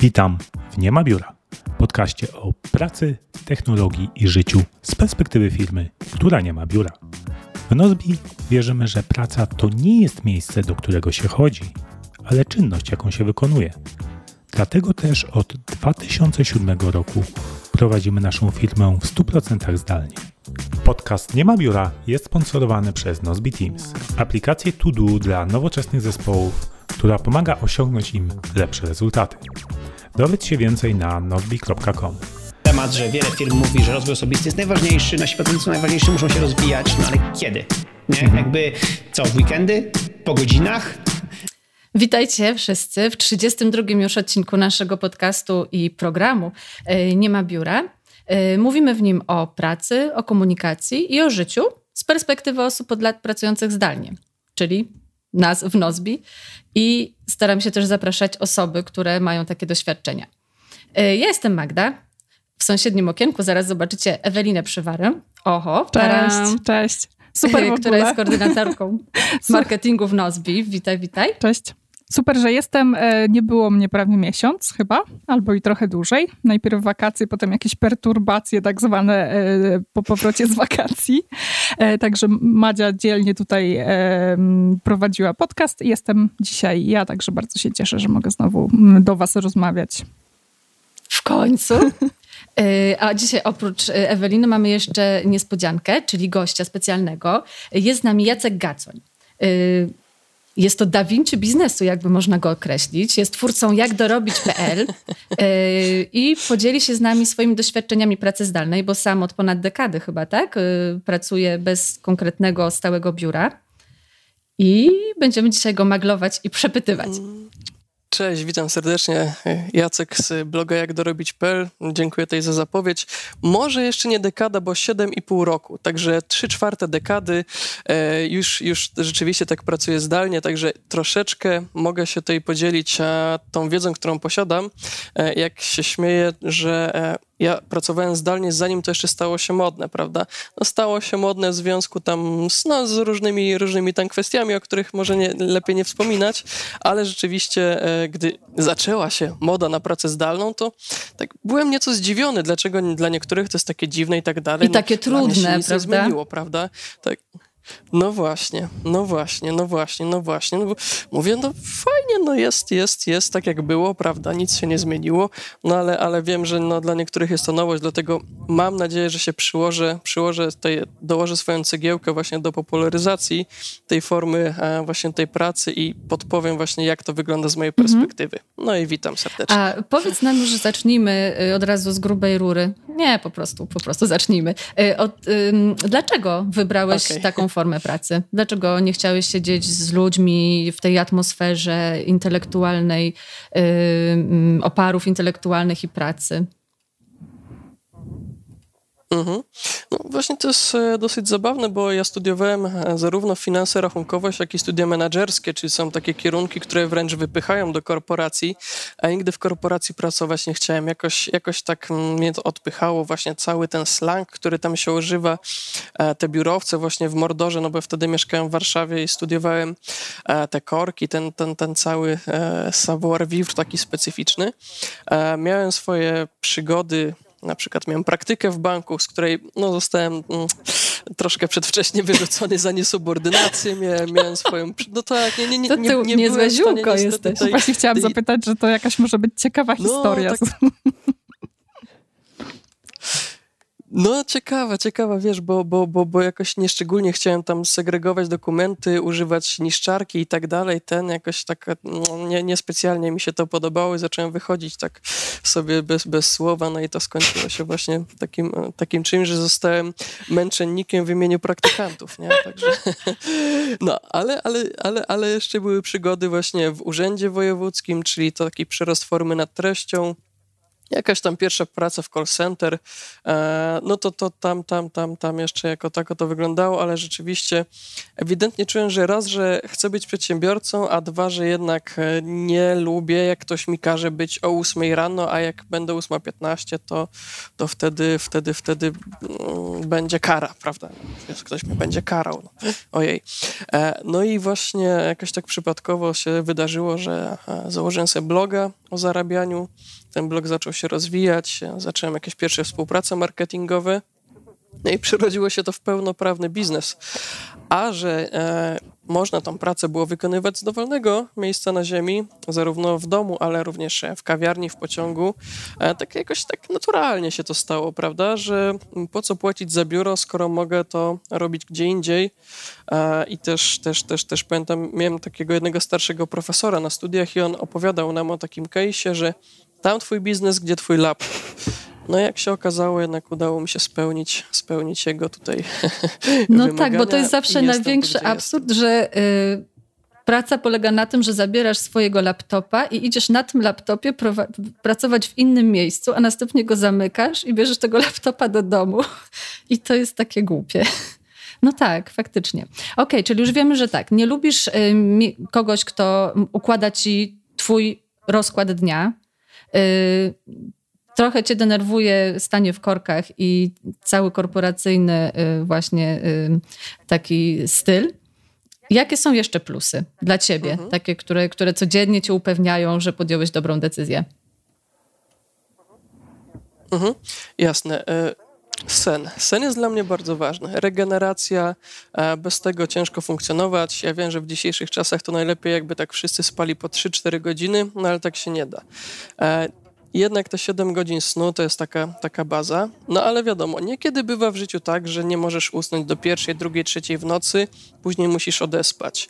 Witam w Nie ma biura, podcaście o pracy, technologii i życiu z perspektywy firmy, która nie ma biura. W Nozbe wierzymy, że praca to nie jest miejsce, do którego się chodzi, ale czynność, jaką się wykonuje. Dlatego też od 2007 roku prowadzimy naszą firmę w 100% zdalnie. Podcast Nie ma biura jest sponsorowany przez Nozbe Teams, aplikację to do dla nowoczesnych zespołów, która pomaga osiągnąć im lepsze rezultaty. Dowiedz się więcej na nozbe.com. Temat, że wiele firm mówi, że rozwój osobisty jest najważniejszy, nasi pracownicy są najważniejsi, muszą się rozwijać, no ale kiedy? Nie? Jakby co, w weekendy? Po godzinach? Witajcie wszyscy w 32 już odcinku naszego podcastu i programu Nie ma biura. Mówimy w nim o pracy, o komunikacji i o życiu z perspektywy osób od lat pracujących zdalnie, czyli nas w Nozbe, i staram się też zapraszać osoby, które mają takie doświadczenia. Ja jestem Magda. W sąsiednim okienku zaraz zobaczycie Ewelinę Przywarę. Oho, cześć. Super, która jest koordynatorką marketingu w Nozbe. Witaj. Cześć. Super, że jestem. Nie było mnie prawie miesiąc chyba, albo i trochę dłużej. Najpierw wakacje, potem jakieś perturbacje tak zwane po powrocie z wakacji. Także Madzia dzielnie tutaj prowadziła podcast i jestem dzisiaj ja, także bardzo się cieszę, że mogę znowu do was rozmawiać. W końcu. A dzisiaj oprócz Eweliny mamy jeszcze niespodziankę, czyli gościa specjalnego. Jest z nami Jacek Gacoń. Jest to Da Vinci biznesu, jakby można go określić. Jest twórcą jak-dorobić.pl i podzieli się z nami swoimi doświadczeniami pracy zdalnej, bo sam od ponad dekady chyba, tak? Pracuje bez konkretnego, stałego biura. I będziemy dzisiaj go maglować i przepytywać. Cześć, witam serdecznie. Jacek z bloga jak-dorobić.pl. Dziękuję tej za zapowiedź. Może jeszcze nie dekada, bo 7,5 roku, także 3/4 dekady już rzeczywiście tak pracuję zdalnie, także troszeczkę mogę się tutaj podzielić tą wiedzą, którą posiadam. Jak się śmieję, że ja pracowałem zdalnie, zanim to jeszcze stało się modne, prawda? No, stało się modne w związku tam z różnymi tam kwestiami, o których może lepiej nie wspominać, ale rzeczywiście gdy zaczęła się moda na pracę zdalną, to tak byłem nieco zdziwiony, dlaczego dla niektórych to jest takie dziwne i tak dalej. I takie trudne, prawda? Się zmieniło, prawda? Tak. No właśnie. No bo mówię, no fajnie, no jest, tak jak było, prawda, nic się nie zmieniło, no ale wiem, że no, dla niektórych jest to nowość, dlatego mam nadzieję, że się dołożę swoją cegiełkę właśnie do popularyzacji tej formy właśnie tej pracy i podpowiem właśnie, jak to wygląda z mojej perspektywy. No i witam serdecznie. A powiedz nam, że zacznijmy od razu z grubej rury. Nie, po prostu zacznijmy. Dlaczego wybrałeś taką formę pracy? Dlaczego nie chciałeś siedzieć z ludźmi w tej atmosferze intelektualnej, oparów intelektualnych i pracy? Mhm. No właśnie to jest dosyć zabawne, bo ja studiowałem zarówno finanse, rachunkowość, jak i studia menedżerskie, czyli są takie kierunki, które wręcz wypychają do korporacji, a nigdy w korporacji pracować nie chciałem. Jakoś tak mnie to odpychało właśnie cały ten slang, który tam się używa, te biurowce właśnie w Mordorze, no bo wtedy mieszkałem w Warszawie i studiowałem te korki, ten cały savoir-vivre taki specyficzny. Miałem swoje przygody. Na przykład miałem praktykę w banku, z której zostałem troszkę przedwcześnie wyrzucony za niesubordynację. Miałem swoją... No tak, nie byłem w stanie niestety jesteś. Tej... Właśnie chciałam zapytać, że to jakaś może być ciekawa historia. Tak. No ciekawa, wiesz, bo jakoś nieszczególnie chciałem tam segregować dokumenty, używać niszczarki i tak dalej, jakoś tak niespecjalnie mi się to podobało i zacząłem wychodzić tak sobie bez słowa, no i to skończyło się właśnie takim czymś, że zostałem męczennikiem w imieniu praktykantów, nie? Także, no, ale jeszcze były przygody właśnie w Urzędzie Wojewódzkim, czyli to taki przerost formy nad treścią. Jakaś tam pierwsza praca w call center, no to tam jeszcze jako tako to wyglądało, ale rzeczywiście ewidentnie czułem, że raz, że chcę być przedsiębiorcą, a dwa, że jednak nie lubię, jak ktoś mi każe być o 8 rano, a jak będę 8:15, to wtedy będzie kara, prawda? Więc ktoś mnie będzie karał. No. Ojej. No i właśnie jakoś tak przypadkowo się wydarzyło, że założyłem sobie bloga o zarabianiu. Ten blog zaczął się rozwijać, zacząłem jakieś pierwsze współprace marketingowe, no i przerodziło się to w pełnoprawny biznes. A że można tą pracę było wykonywać z dowolnego miejsca na ziemi, zarówno w domu, ale również w kawiarni, w pociągu, tak jakoś tak naturalnie się to stało, prawda, że po co płacić za biuro, skoro mogę to robić gdzie indziej. I też pamiętam, miałem takiego jednego starszego profesora na studiach i on opowiadał nam o takim case'ie, że tam twój biznes, gdzie twój laptop. No jak się okazało, jednak udało mi się spełnić jego tutaj wymagania. No tak, bo to jest zawsze największy absurd, że praca polega na tym, że zabierasz swojego laptopa i idziesz na tym laptopie pracować w innym miejscu, a następnie go zamykasz i bierzesz tego laptopa do domu. I to jest takie głupie. No tak, faktycznie. Okej, czyli już wiemy, że tak, nie lubisz kogoś, kto układa ci twój rozkład dnia. Trochę cię denerwuje stanie w korkach i cały korporacyjny właśnie taki styl. Jakie są jeszcze plusy dla ciebie? Mhm. Takie, które codziennie cię upewniają, że podjąłeś dobrą decyzję. Mhm. Jasne. Sen. Sen jest dla mnie bardzo ważny. Regeneracja, bez tego ciężko funkcjonować. Ja wiem, że w dzisiejszych czasach to najlepiej jakby tak wszyscy spali po 3-4 godziny, no ale tak się nie da. Jednak te 7 godzin snu to jest taka baza. No ale wiadomo, niekiedy bywa w życiu tak, że nie możesz usnąć do 1:00, 2:00, 3:00 w nocy, później musisz odespać.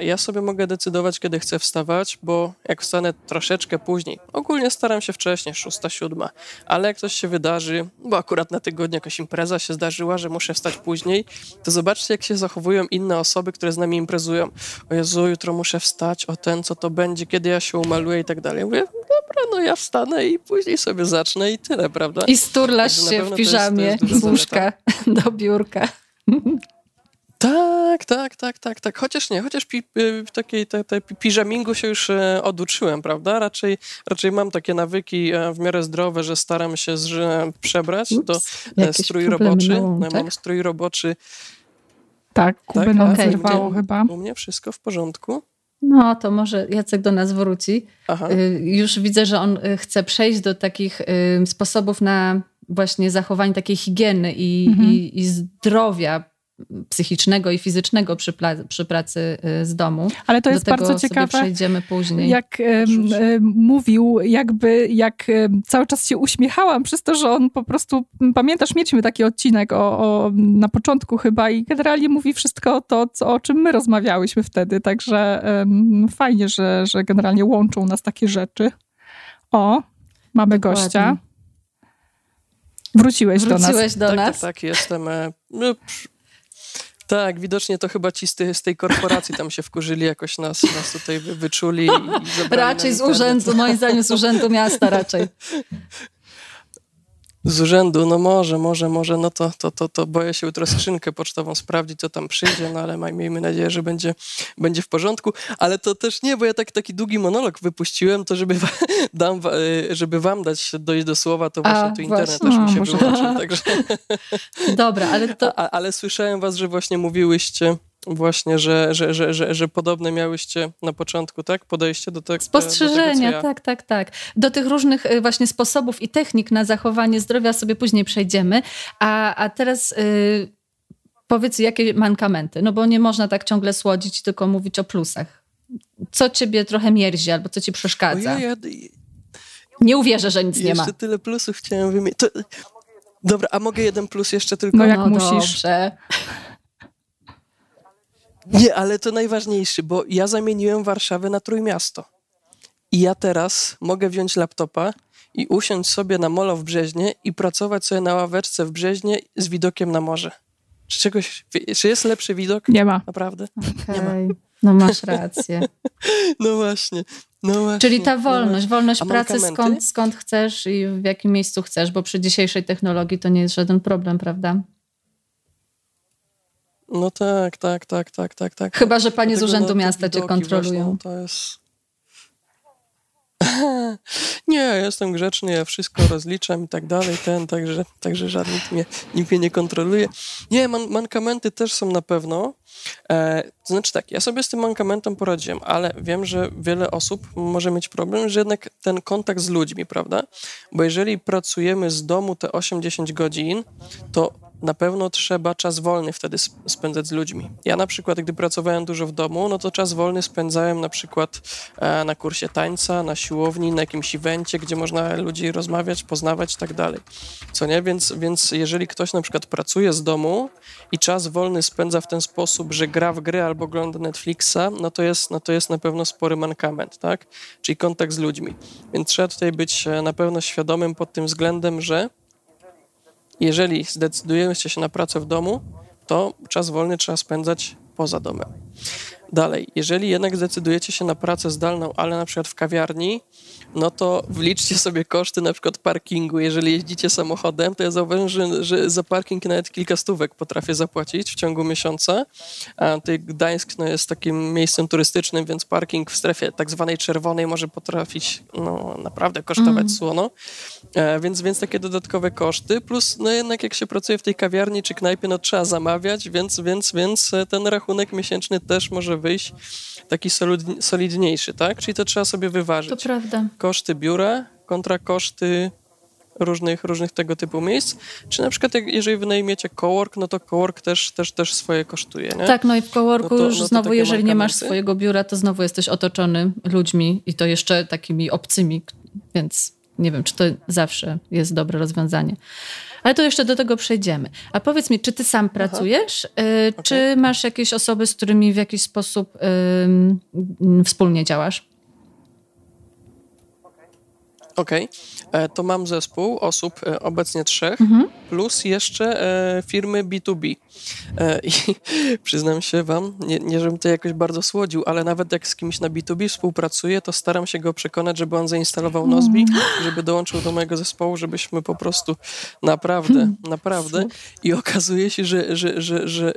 Ja sobie mogę decydować, kiedy chcę wstawać, bo jak wstanę troszeczkę później, ogólnie staram się wcześniej, 6:00, 7:00, ale jak coś się wydarzy, bo akurat na tygodniu jakaś impreza się zdarzyła, że muszę wstać później, to zobaczcie, jak się zachowują inne osoby, które z nami imprezują. O Jezu, jutro muszę wstać, o ten, co to będzie, kiedy ja się umaluję i tak dalej. Mówię, dobra, no ja wstanę i później sobie zacznę i tyle, prawda? I sturlasz się w piżamie z łóżka do biurka. Tak. Chociaż piżamingu się już oduczyłem, prawda? Raczej mam takie nawyki w miarę zdrowe, że staram się przebrać do strój roboczy. No, mam strój roboczy. Tak, Kubę nazwało chyba. U mnie wszystko w porządku. No, to może Jacek do nas wróci. Aha. Już widzę, że on chce przejść do takich sposobów na właśnie zachowanie takiej higieny i zdrowia psychicznego i fizycznego przy pracy z domu. Ale to jest bardzo ciekawe. Do tego przejdziemy później. Jak mówił, cały czas się uśmiechałam przez to, że on po prostu, pamiętasz, mieliśmy taki odcinek na początku chyba i generalnie mówi wszystko to, o czym my rozmawiałyśmy wtedy. Także fajnie, że generalnie łączą nas takie rzeczy. O, mamy dokładnie. Gościa. Wróciłeś do nas. Tak, jestem... Tak, widocznie to chyba ci z tej korporacji tam się wkurzyli, jakoś nas tutaj wyczuli. I raczej z urzędu, moim zdaniem z urzędu miasta raczej. Z urzędu, no może, no to boję się jutro skrzynkę pocztową sprawdzić, co tam przyjdzie, no ale miejmy nadzieję, że będzie w porządku, ale to też nie, bo ja taki długi monolog wypuściłem, to żeby wam dać dojść do słowa, to właśnie tu internet też mi się wyłączył, także... Dobra, ale to... Ale słyszałem was, że właśnie mówiłyście... Właśnie, że podobne miałyście na początku, tak? Podejście do tego. Spostrzeżenia, do tego, tak. Do tych różnych właśnie sposobów i technik na zachowanie zdrowia sobie później przejdziemy. A teraz powiedz, jakie mankamenty? No bo nie można tak ciągle słodzić, tylko mówić o plusach. Co ciebie trochę mierzi albo co ci przeszkadza? Nie uwierzę, że nic nie ma. Jeszcze tyle plusów chciałem wymienić. Dobra, a mogę jeden plus jeszcze tylko? No jak musisz. Dobrze. Nie, ale to najważniejszy, bo ja zamieniłem Warszawę na Trójmiasto. I ja teraz mogę wziąć laptopa i usiąść sobie na molo w Brzeźnie i pracować sobie na ławeczce w Brzeźnie z widokiem na morze. Czy jest lepszy widok? Nie ma. Naprawdę? Okay. Nie ma. No masz rację. No właśnie. No właśnie, czyli ta wolność, wolność pracy skąd chcesz i w jakim miejscu chcesz, bo przy dzisiejszej technologii to nie jest żaden problem, prawda? No tak. Chyba, że panie z Urzędu Miasta cię kontrolują. Właśnie, to jest... Nie, jestem grzeczny, ja wszystko rozliczam i tak dalej, także żadnych nikt mnie nie kontroluje. Nie, mankamenty też są na pewno. To znaczy tak, ja sobie z tym mankamentem poradziłem, ale wiem, że wiele osób może mieć problem, że jednak ten kontakt z ludźmi, prawda? Bo jeżeli pracujemy z domu te 8-10 godzin, to na pewno trzeba czas wolny wtedy spędzać z ludźmi. Ja na przykład, gdy pracowałem dużo w domu, no to czas wolny spędzałem na przykład na kursie tańca, na siłowni, na jakimś evencie, gdzie można ludzi rozmawiać, poznawać i tak dalej. Co nie? Więc jeżeli ktoś na przykład pracuje z domu i czas wolny spędza w ten sposób, że gra w gry albo ogląda Netflixa, no to jest na pewno spory mankament, tak? Czyli kontakt z ludźmi. Więc trzeba tutaj być na pewno świadomym pod tym względem, że jeżeli zdecydujemy się na pracę w domu, to czas wolny trzeba spędzać poza domem. Dalej, jeżeli jednak zdecydujecie się na pracę zdalną, ale na przykład w kawiarni, no to wliczcie sobie koszty na przykład parkingu. Jeżeli jeździcie samochodem, to ja zauważyłem, że za parking nawet kilka stówek potrafię zapłacić w ciągu miesiąca. A tutaj Gdańsk jest takim miejscem turystycznym, więc parking w strefie tak zwanej czerwonej może potrafić naprawdę kosztować słono. Więc takie dodatkowe koszty. Plus jednak jak się pracuje w tej kawiarni czy knajpie, no trzeba zamawiać, więc ten rachunek miesięczny też może wyjść taki solidniejszy, tak? Czyli to trzeba sobie wyważyć. To prawda. Koszty biura kontra koszty różnych tego typu miejsc. Czy na przykład jeżeli wynajmiecie cowork, no to cowork też swoje kosztuje, nie? Tak, no i w coworku znowu jeżeli nie masz swojego biura, to znowu jesteś otoczony ludźmi i to jeszcze takimi obcymi, więc nie wiem, czy to zawsze jest dobre rozwiązanie. Ale to jeszcze do tego przejdziemy. A powiedz mi, czy ty sam pracujesz? Okay. Czy masz jakieś osoby, z którymi w jakiś sposób wspólnie działasz? Okej, to mam zespół osób, obecnie 3, plus jeszcze firmy B2B. I przyznam się wam, nie żebym to jakoś bardzo słodził, ale nawet jak z kimś na B2B współpracuję, to staram się go przekonać, żeby on zainstalował Nozbe, żeby dołączył do mojego zespołu, żebyśmy po prostu naprawdę. I okazuje się,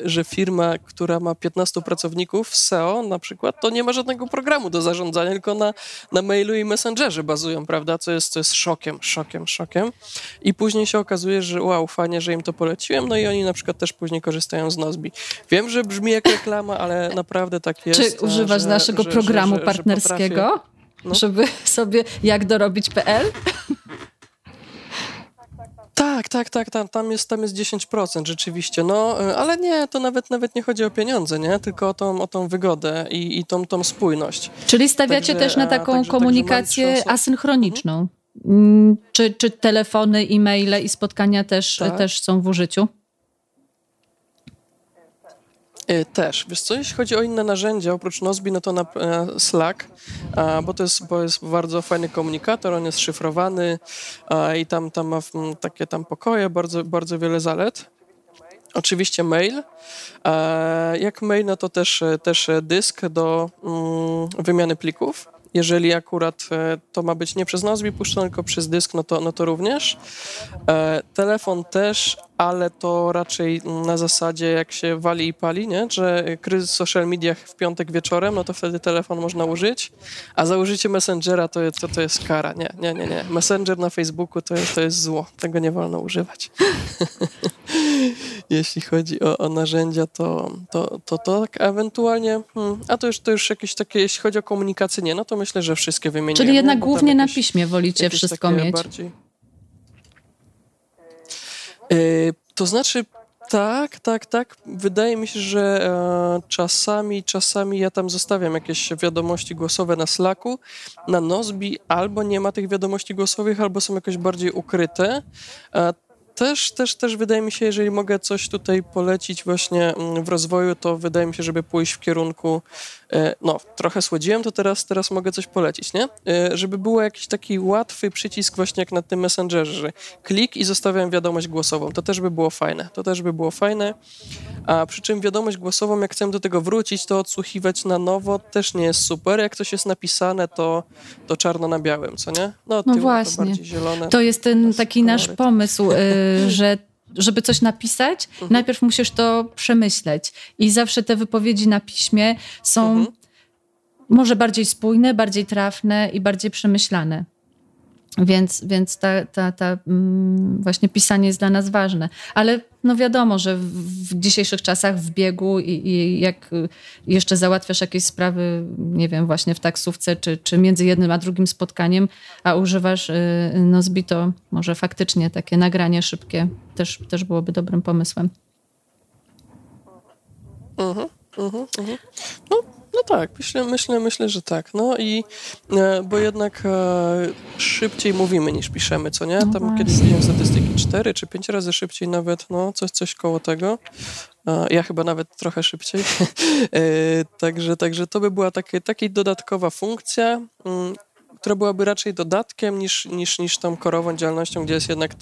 że firma, która ma 15 pracowników w SEO na przykład, to nie ma żadnego programu do zarządzania, tylko na mailu i Messengerze bazują, prawda? Co jest szokiem. I później się okazuje, że wow, fajnie, że im to poleciłem, no i oni na przykład też później korzystają z Nozbe. Wiem, że brzmi jak reklama, ale naprawdę tak jest. Czy używasz naszego programu partnerskiego, żeby sobie jak-dorobić.pl? Tak, tam jest 10% rzeczywiście, ale nie, to nawet nie chodzi o pieniądze, nie? Tylko o tą wygodę i tą spójność. Czyli stawiacie też na taką komunikację asynchroniczną? Czy telefony, e-maile i spotkania też są w użyciu? Też. Wiesz co, jeśli chodzi o inne narzędzia, oprócz Nozbe, no to na Slack, bo jest bardzo fajny komunikator, on jest szyfrowany i tam ma takie tam pokoje, bardzo, bardzo wiele zalet. Oczywiście mail. Jak mail, no to też dysk do wymiany plików. Jeżeli akurat to ma być nie przez Nozbe puszczone, tylko przez dysk, no to również. Telefon też, ale to raczej na zasadzie jak się wali i pali, nie? Że kryzys w social mediach w piątek wieczorem, no to wtedy telefon można użyć, a za użycie Messengera to jest kara. Nie. Messenger na Facebooku to jest zło. Tego nie wolno używać. Jeśli chodzi o narzędzia, to tak ewentualnie... A to już jakieś takie, jeśli chodzi o komunikację, nie, no to myślę, że wszystkie wymieniłem. Czyli jednak głównie na piśmie wolicie wszystko mieć. Bardziej... To znaczy, tak. Wydaje mi się, że czasami ja tam zostawiam jakieś wiadomości głosowe na Slacku, na Nozbe albo nie ma tych wiadomości głosowych, albo są jakoś bardziej ukryte. Też wydaje mi się, jeżeli mogę coś tutaj polecić właśnie w rozwoju, to wydaje mi się, żeby pójść w kierunku, trochę słodziłem, to teraz mogę coś polecić, nie? Żeby było jakiś taki łatwy przycisk właśnie jak na tym Messengerze, klik i zostawiam wiadomość głosową. To też by było fajne. A przy czym wiadomość głosową, jak chcemy do tego wrócić, to odsłuchiwać na nowo też nie jest super. Jak coś jest napisane, to czarno na białym, co nie? No właśnie. To bardziej zielone. To jest ten taki nasz pomysł, że żeby coś napisać, najpierw musisz to przemyśleć. I zawsze te wypowiedzi na piśmie są może bardziej spójne, bardziej trafne i bardziej przemyślane. Więc właśnie pisanie jest dla nas ważne. Ale no wiadomo, że w dzisiejszych czasach w biegu i jak jeszcze załatwiasz jakieś sprawy, nie wiem, właśnie w taksówce, czy między jednym a drugim spotkaniem, a używasz Nozbe, to może faktycznie takie nagranie szybkie też byłoby dobrym pomysłem. No tak, myślę, że tak. No i bo jednak szybciej mówimy niż piszemy, co nie? Tam kiedyś widziałem statystyki 4 czy 5 razy szybciej nawet, no coś koło tego. Ja chyba nawet trochę szybciej. Także to by była taka dodatkowa funkcja, która byłaby raczej dodatkiem niż tą korową działalnością, gdzie jest jednak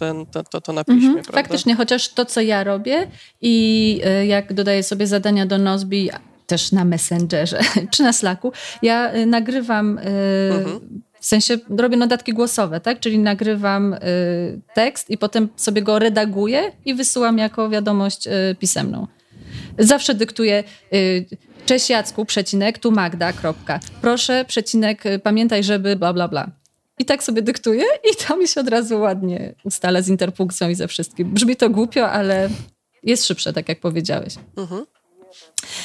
to na piśmie. Prawda? Faktycznie, chociaż to, co ja robię i jak dodaję sobie zadania do Nozbe, też na Messengerze czy na Slacku. Ja nagrywam, w sensie robię notatki głosowe, tak? Czyli nagrywam tekst i potem sobie go redaguję i wysyłam jako wiadomość pisemną. Zawsze dyktuję cześć Jacku, / tu Magda, .. Proszę, .. pamiętaj, żeby bla, bla, bla. I tak sobie dyktuję i to mi się od razu ładnie ustala z interpunkcją i ze wszystkim. Brzmi to głupio, ale jest szybsze, tak jak powiedziałeś.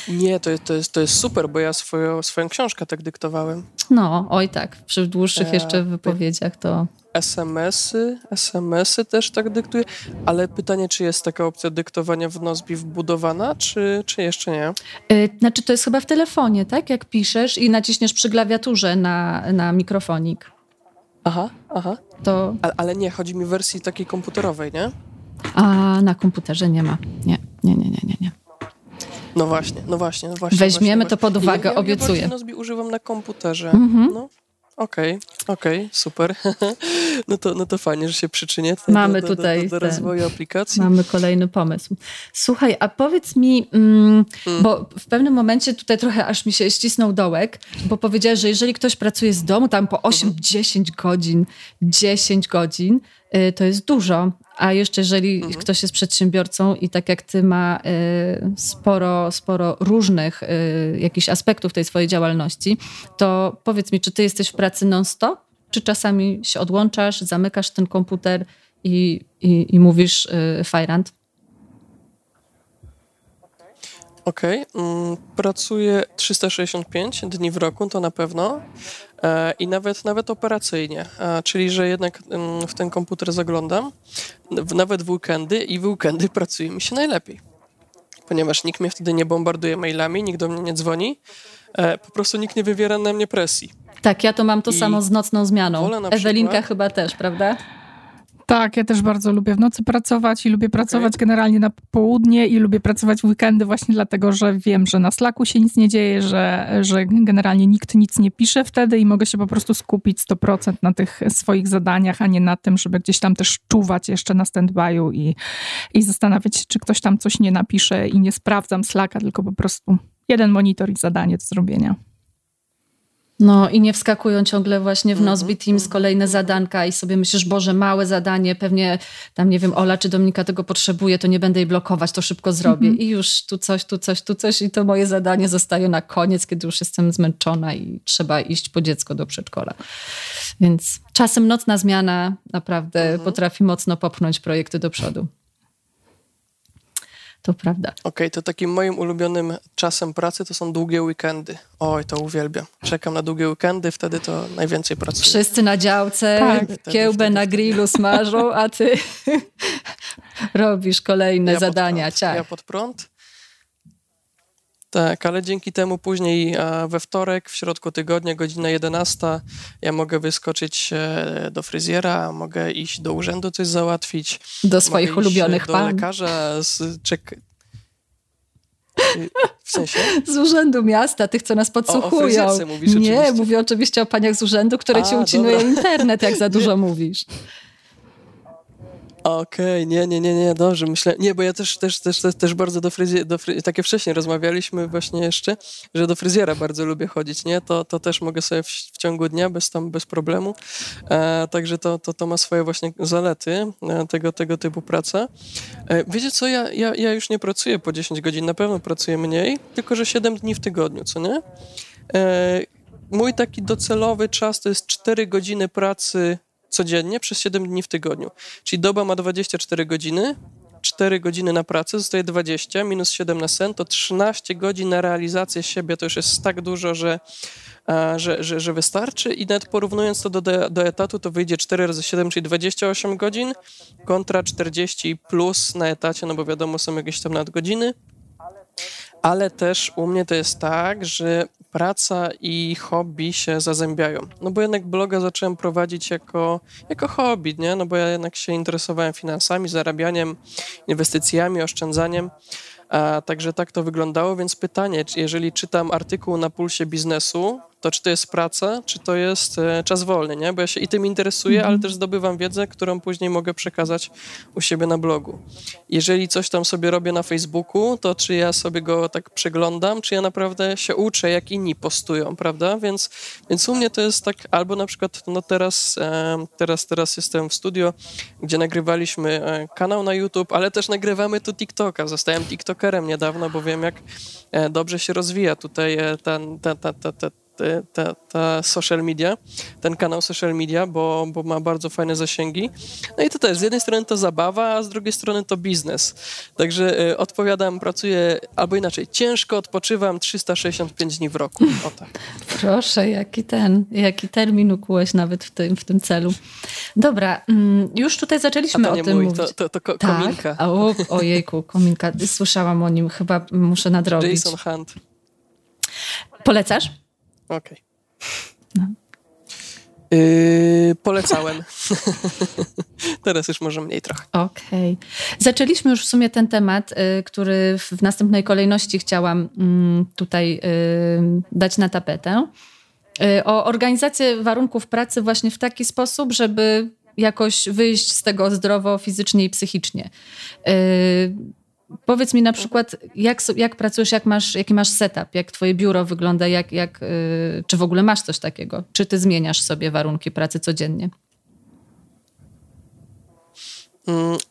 Nie, to jest super, bo ja swoją książkę tak dyktowałem. No, oj tak, przy dłuższych jeszcze wypowiedziach to... SMS-y też tak dyktuję, ale pytanie, czy jest taka opcja dyktowania w Nozbe wbudowana, czy jeszcze nie? Znaczy to jest chyba w telefonie, tak? Jak piszesz i naciśniesz przy klawiaturze na mikrofonik. Aha. To... Ale nie, chodzi mi w wersji takiej komputerowej, nie? A na komputerze nie ma. Nie. No właśnie. Weźmiemy to pod uwagę, ja obiecuję. Ja Nozbe używam na komputerze. No, okej, super. No to fajnie, że się przyczynię mamy tutaj do rozwoju aplikacji. Mamy kolejny pomysł. Słuchaj, a powiedz mi, bo w pewnym momencie tutaj trochę aż mi się ścisnął dołek, bo powiedziałeś, że jeżeli ktoś pracuje z domu tam po 10 godzin, to jest dużo. A jeszcze jeżeli ktoś jest przedsiębiorcą i tak jak ty ma sporo różnych jakichś aspektów tej swojej działalności, to powiedz mi, czy ty jesteś w pracy non-stop, czy czasami się odłączasz, zamykasz ten komputer i mówisz fajrant? Okej. Pracuję 365 dni w roku, to na pewno. I nawet operacyjnie, czyli że jednak w ten komputer zaglądam, nawet w weekendy i w weekendy pracuje mi się najlepiej, ponieważ nikt mnie wtedy nie bombarduje mailami, nikt do mnie nie dzwoni, po prostu nikt nie wywiera na mnie presji. Tak, ja to mam to samo z nocną zmianą. Ewelinka chyba też, prawda? Tak, ja też bardzo lubię w nocy pracować i lubię pracować generalnie na południe i lubię pracować w weekendy właśnie dlatego, że wiem, że na Slacku się nic nie dzieje, że generalnie nikt nic nie pisze wtedy i mogę się po prostu skupić 100% na tych swoich zadaniach, a nie na tym, żeby gdzieś tam też czuwać jeszcze na stand-by'u i zastanawiać się, czy ktoś tam coś nie napisze i nie sprawdzam Slacka, tylko po prostu jeden monitor i zadanie do zrobienia. No i nie wskakują ciągle właśnie w Nozbe Teams kolejne zadanka i sobie myślisz, Boże, małe zadanie, pewnie tam, nie wiem, Ola czy Dominika tego potrzebuje, to nie będę jej blokować, to szybko zrobię. I już tu coś i to moje zadanie zostaje na koniec, kiedy już jestem zmęczona i trzeba iść po dziecko do przedszkola. Więc czasem nocna zmiana naprawdę potrafi mocno popchnąć projekty do przodu. To prawda. Okej, to takim moim ulubionym czasem pracy to są długie weekendy. Oj, to uwielbiam. Czekam na długie weekendy, wtedy to najwięcej pracuję. Wszyscy na działce, kiełbę na grillu smażą, a ty robisz kolejne zadania. Ja pod prąd. Tak, ale dzięki temu później we wtorek, w środku tygodnia, godzina 11, ja mogę wyskoczyć do fryzjera, mogę iść do urzędu coś załatwić. Do swoich ulubionych do lekarza, w sensie? Z urzędu miasta, tych, co nas podsłuchują. O mówisz, nie, oczywiście. Mówię oczywiście o paniach z urzędu, które ci ucinują internet, jak za dużo mówisz. Okej, nie, dobrze, myślę. Nie, bo ja też bardzo do fryzjera, takie wcześniej rozmawialiśmy właśnie jeszcze, że do fryzjera bardzo lubię chodzić, nie? To też mogę sobie w ciągu dnia bez problemu. Także to ma swoje właśnie zalety, tego typu praca. Wiecie co, ja już nie pracuję po 10 godzin, na pewno pracuję mniej, tylko że 7 dni w tygodniu, co nie? Mój taki docelowy czas to jest 4 godziny pracy codziennie przez 7 dni w tygodniu. Czyli doba ma 24 godziny, 4 godziny na pracę, zostaje 20, minus 7 na sen, to 13 godzin na realizację siebie. To już jest tak dużo, że wystarczy i nawet porównując to do etatu, to wyjdzie 4 razy 7, czyli 28 godzin kontra 40 plus na etacie, no bo wiadomo, są jakieś tam nadgodziny. Ale też u mnie to jest tak, że praca i hobby się zazębiają. No bo jednak bloga zacząłem prowadzić jako hobby, nie? No bo ja jednak się interesowałem finansami, zarabianiem, inwestycjami, oszczędzaniem. Także tak to wyglądało, więc pytanie, jeżeli czytam artykuł na Pulsie Biznesu, to czy to jest praca, czy to jest czas wolny, nie? Bo ja się i tym interesuję, ale też zdobywam wiedzę, którą później mogę przekazać u siebie na blogu. Jeżeli coś tam sobie robię na Facebooku, to czy ja sobie go tak przeglądam, czy ja naprawdę się uczę, jak inni postują, prawda? Więc u mnie to jest tak, albo na przykład no teraz jestem w studio, gdzie nagrywaliśmy kanał na YouTube, ale też nagrywamy tu TikToka. Zostałem TikTokerem niedawno, bo wiem, jak dobrze się rozwija tutaj ta social media, ten kanał social media, bo ma bardzo fajne zasięgi. No i to też, z jednej strony to zabawa, a z drugiej strony to biznes. Także odpowiadam, pracuję, albo inaczej, ciężko odpoczywam 365 dni w roku. O tak. Proszę, jaki termin ukułeś nawet w tym celu. Dobra, już tutaj zaczęliśmy o tym mówić. To tak? Kominka. Ojejku, Kominka. Słyszałam o nim, chyba muszę nadrobić. Jason Hunt. Polecasz? Okej. No. Polecałem. Teraz już może mniej trochę. Okej. Zaczęliśmy już w sumie ten temat, który w następnej kolejności chciałam tutaj dać na tapetę. O organizację warunków pracy właśnie w taki sposób, żeby jakoś wyjść z tego zdrowo fizycznie i psychicznie. Powiedz mi na przykład, jak pracujesz, jaki masz setup, jak twoje biuro wygląda, czy w ogóle masz coś takiego? Czy ty zmieniasz sobie warunki pracy codziennie?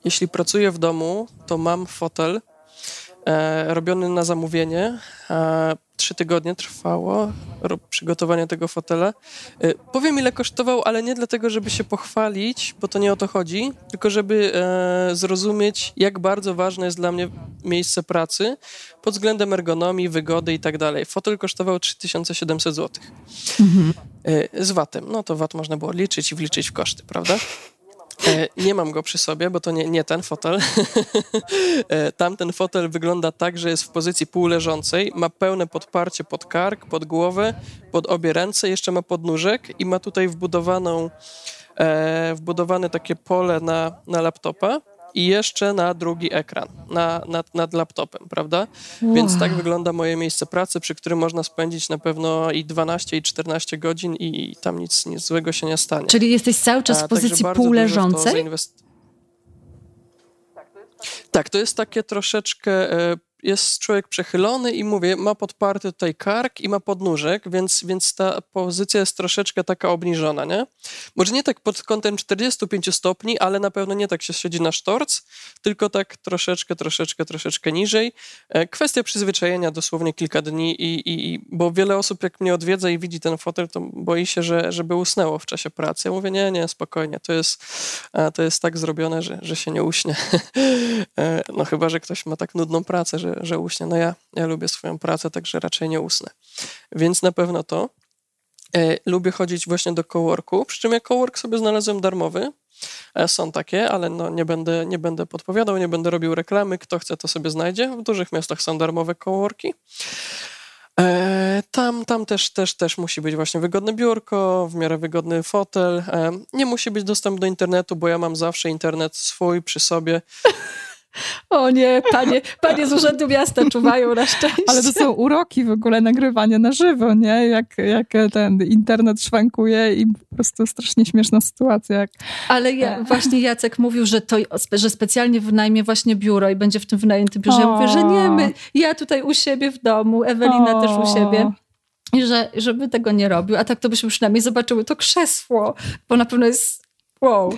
Jeśli pracuję w domu, to mam fotel robiony na zamówienie. 3 tygodnie trwało przygotowanie tego fotela. Powiem, ile kosztował, ale nie dlatego, żeby się pochwalić, bo to nie o to chodzi, tylko żeby zrozumieć, jak bardzo ważne jest dla mnie miejsce pracy pod względem ergonomii, wygody i tak dalej. Fotel kosztował 3700 zł. Mhm. Z VAT-em. No to VAT można było liczyć i wliczyć w koszty, prawda? Nie mam go przy sobie, bo to nie ten fotel. Tamten fotel wygląda tak, że jest w pozycji półleżącej, ma pełne podparcie pod kark, pod głowę, pod obie ręce, jeszcze ma podnóżek i ma tutaj wbudowane takie pole na laptopa i jeszcze na drugi ekran, nad laptopem, prawda? Wow. Więc tak wygląda moje miejsce pracy, przy którym można spędzić na pewno i 12, i 14 godzin i tam nic złego się nie stanie. Czyli jesteś cały czas w pozycji półleżącej? Tak, to jest takie troszeczkę... Jest człowiek przechylony i mówię, ma podparty tutaj kark i ma podnóżek, więc ta pozycja jest troszeczkę taka obniżona, nie? Może nie tak pod kątem 45 stopni, ale na pewno nie tak się siedzi na sztorc, tylko tak troszeczkę niżej. Kwestia przyzwyczajenia, dosłownie kilka dni, bo wiele osób jak mnie odwiedza i widzi ten fotel, to boi się, żeby usnęło w czasie pracy. Ja mówię, nie, spokojnie, to jest tak zrobione, że się nie uśnie. No chyba, że ktoś ma tak nudną pracę, że uśnie. No ja lubię swoją pracę, także raczej nie usnę. Więc na pewno to. Lubię chodzić właśnie do coworku, przy czym ja cowork sobie znalazłem darmowy. Są takie, ale no nie będę podpowiadał, nie będę robił reklamy. Kto chce, to sobie znajdzie. W dużych miastach są darmowe coworki. Tam też musi być właśnie wygodne biurko, w miarę wygodny fotel. Nie musi być dostęp do internetu, bo ja mam zawsze internet swój przy sobie. O nie, panie z Urzędu Miasta czuwają na szczęście. Ale to są uroki w ogóle nagrywania na żywo, nie? Jak ten internet szwankuje i po prostu strasznie śmieszna sytuacja. Ale właśnie Jacek mówił, że specjalnie wynajmie właśnie biuro i będzie w tym wynajętym biurze. Ja mówię, że nie, ja tutaj u siebie w domu, Ewelina też u siebie. I żeby tego nie robił. A tak to byśmy przynajmniej zobaczyły to krzesło, bo na pewno jest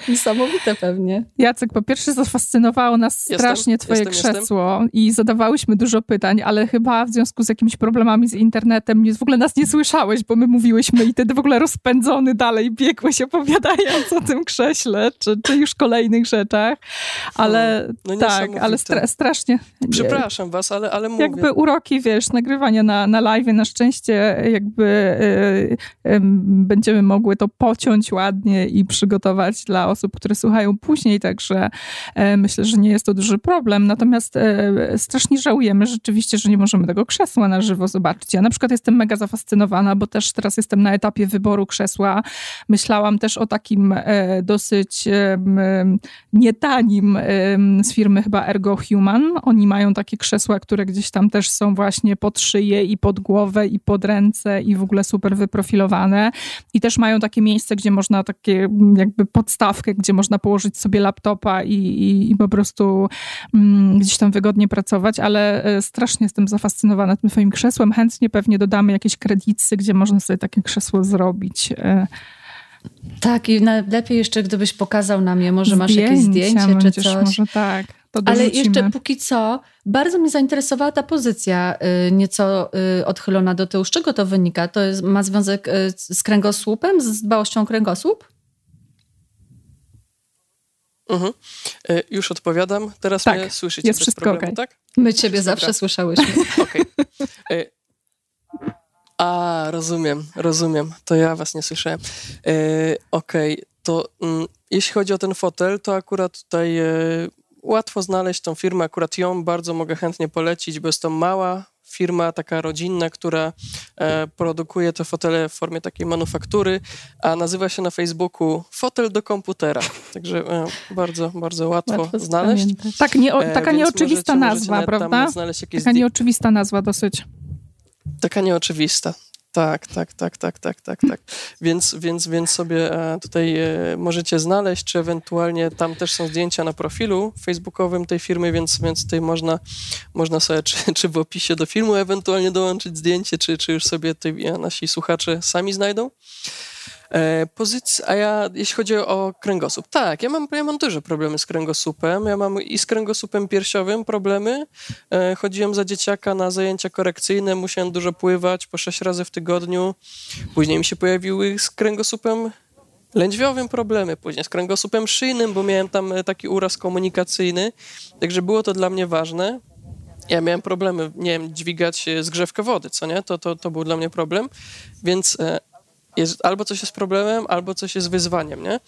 niesamowite pewnie. Jacek, po pierwsze zafascynowało nas strasznie twoje krzesło i zadawałyśmy dużo pytań, ale chyba w związku z jakimiś problemami z internetem w ogóle nas nie słyszałeś, bo my mówiłyśmy i ty w ogóle rozpędzony dalej biegłeś opowiadając o tym krześle, czy już kolejnych rzeczach, ale strasznie... Przepraszam was, ale mówię. Jakby uroki, nagrywania na live, na szczęście jakby będziemy mogły to pociąć ładnie i przygotować dla osób, które słuchają później, także myślę, że nie jest to duży problem. Natomiast strasznie żałujemy rzeczywiście, że nie możemy tego krzesła na żywo zobaczyć. Ja na przykład jestem mega zafascynowana, bo też teraz jestem na etapie wyboru krzesła. Myślałam też o takim dosyć nietanim z firmy chyba Ergo Human. Oni mają takie krzesła, które gdzieś tam też są właśnie pod szyję i pod głowę i pod ręce i w ogóle super wyprofilowane. I też mają takie miejsce, gdzie można takie jakby podstawkę, gdzie można położyć sobie laptopa i po prostu gdzieś tam wygodnie pracować, ale strasznie jestem zafascynowana tym twoim krzesłem. Chętnie pewnie dodamy jakieś kredyty, gdzie można sobie takie krzesło zrobić. Tak, i najlepiej jeszcze, gdybyś pokazał nam je, może masz jakieś zdjęcie czy coś. Może tak. Ale jeszcze póki co, bardzo mnie zainteresowała ta pozycja nieco odchylona do tyłu. Z czego to wynika? To ma związek z kręgosłupem, z dbałością o kręgosłup? Mhm. Już odpowiadam. Teraz mnie słyszycie jest bez wszystko problemu, okay. Tak? My ciebie zawsze słyszałyśmy. Okej. Okay. A, rozumiem. To ja was nie słyszałem. Okej. To jeśli chodzi o ten fotel, to akurat tutaj łatwo znaleźć tą firmę. Akurat ją bardzo mogę chętnie polecić, bo jest to mała firma taka rodzinna, która produkuje te fotele w formie takiej manufaktury, a nazywa się na Facebooku Fotel do komputera. Także bardzo, bardzo łatwo znaleźć. Tak, taka nieoczywista nazwa, prawda? Taka nieoczywista nazwa dosyć. Taka nieoczywista. Tak. Więc sobie tutaj możecie znaleźć, czy ewentualnie tam też są zdjęcia na profilu facebookowym tej firmy, więc tutaj można sobie czy w opisie do filmu ewentualnie dołączyć zdjęcie, czy już sobie nasi słuchacze sami znajdą. A jeśli chodzi o kręgosłup, tak, ja mam duże problemy z kręgosłupem, ja mam i z kręgosłupem piersiowym problemy, chodziłem za dzieciaka na zajęcia korekcyjne, musiałem dużo pływać po 6 razy w tygodniu, później mi się pojawiły z kręgosłupem lędźwiowym problemy, później z kręgosłupem szyjnym, bo miałem tam taki uraz komunikacyjny, także było to dla mnie ważne. Ja miałem problemy, nie wiem, dźwigać zgrzewkę wody, co nie, to był dla mnie problem, więc... albo coś jest problemem, albo coś jest wyzwaniem, nie?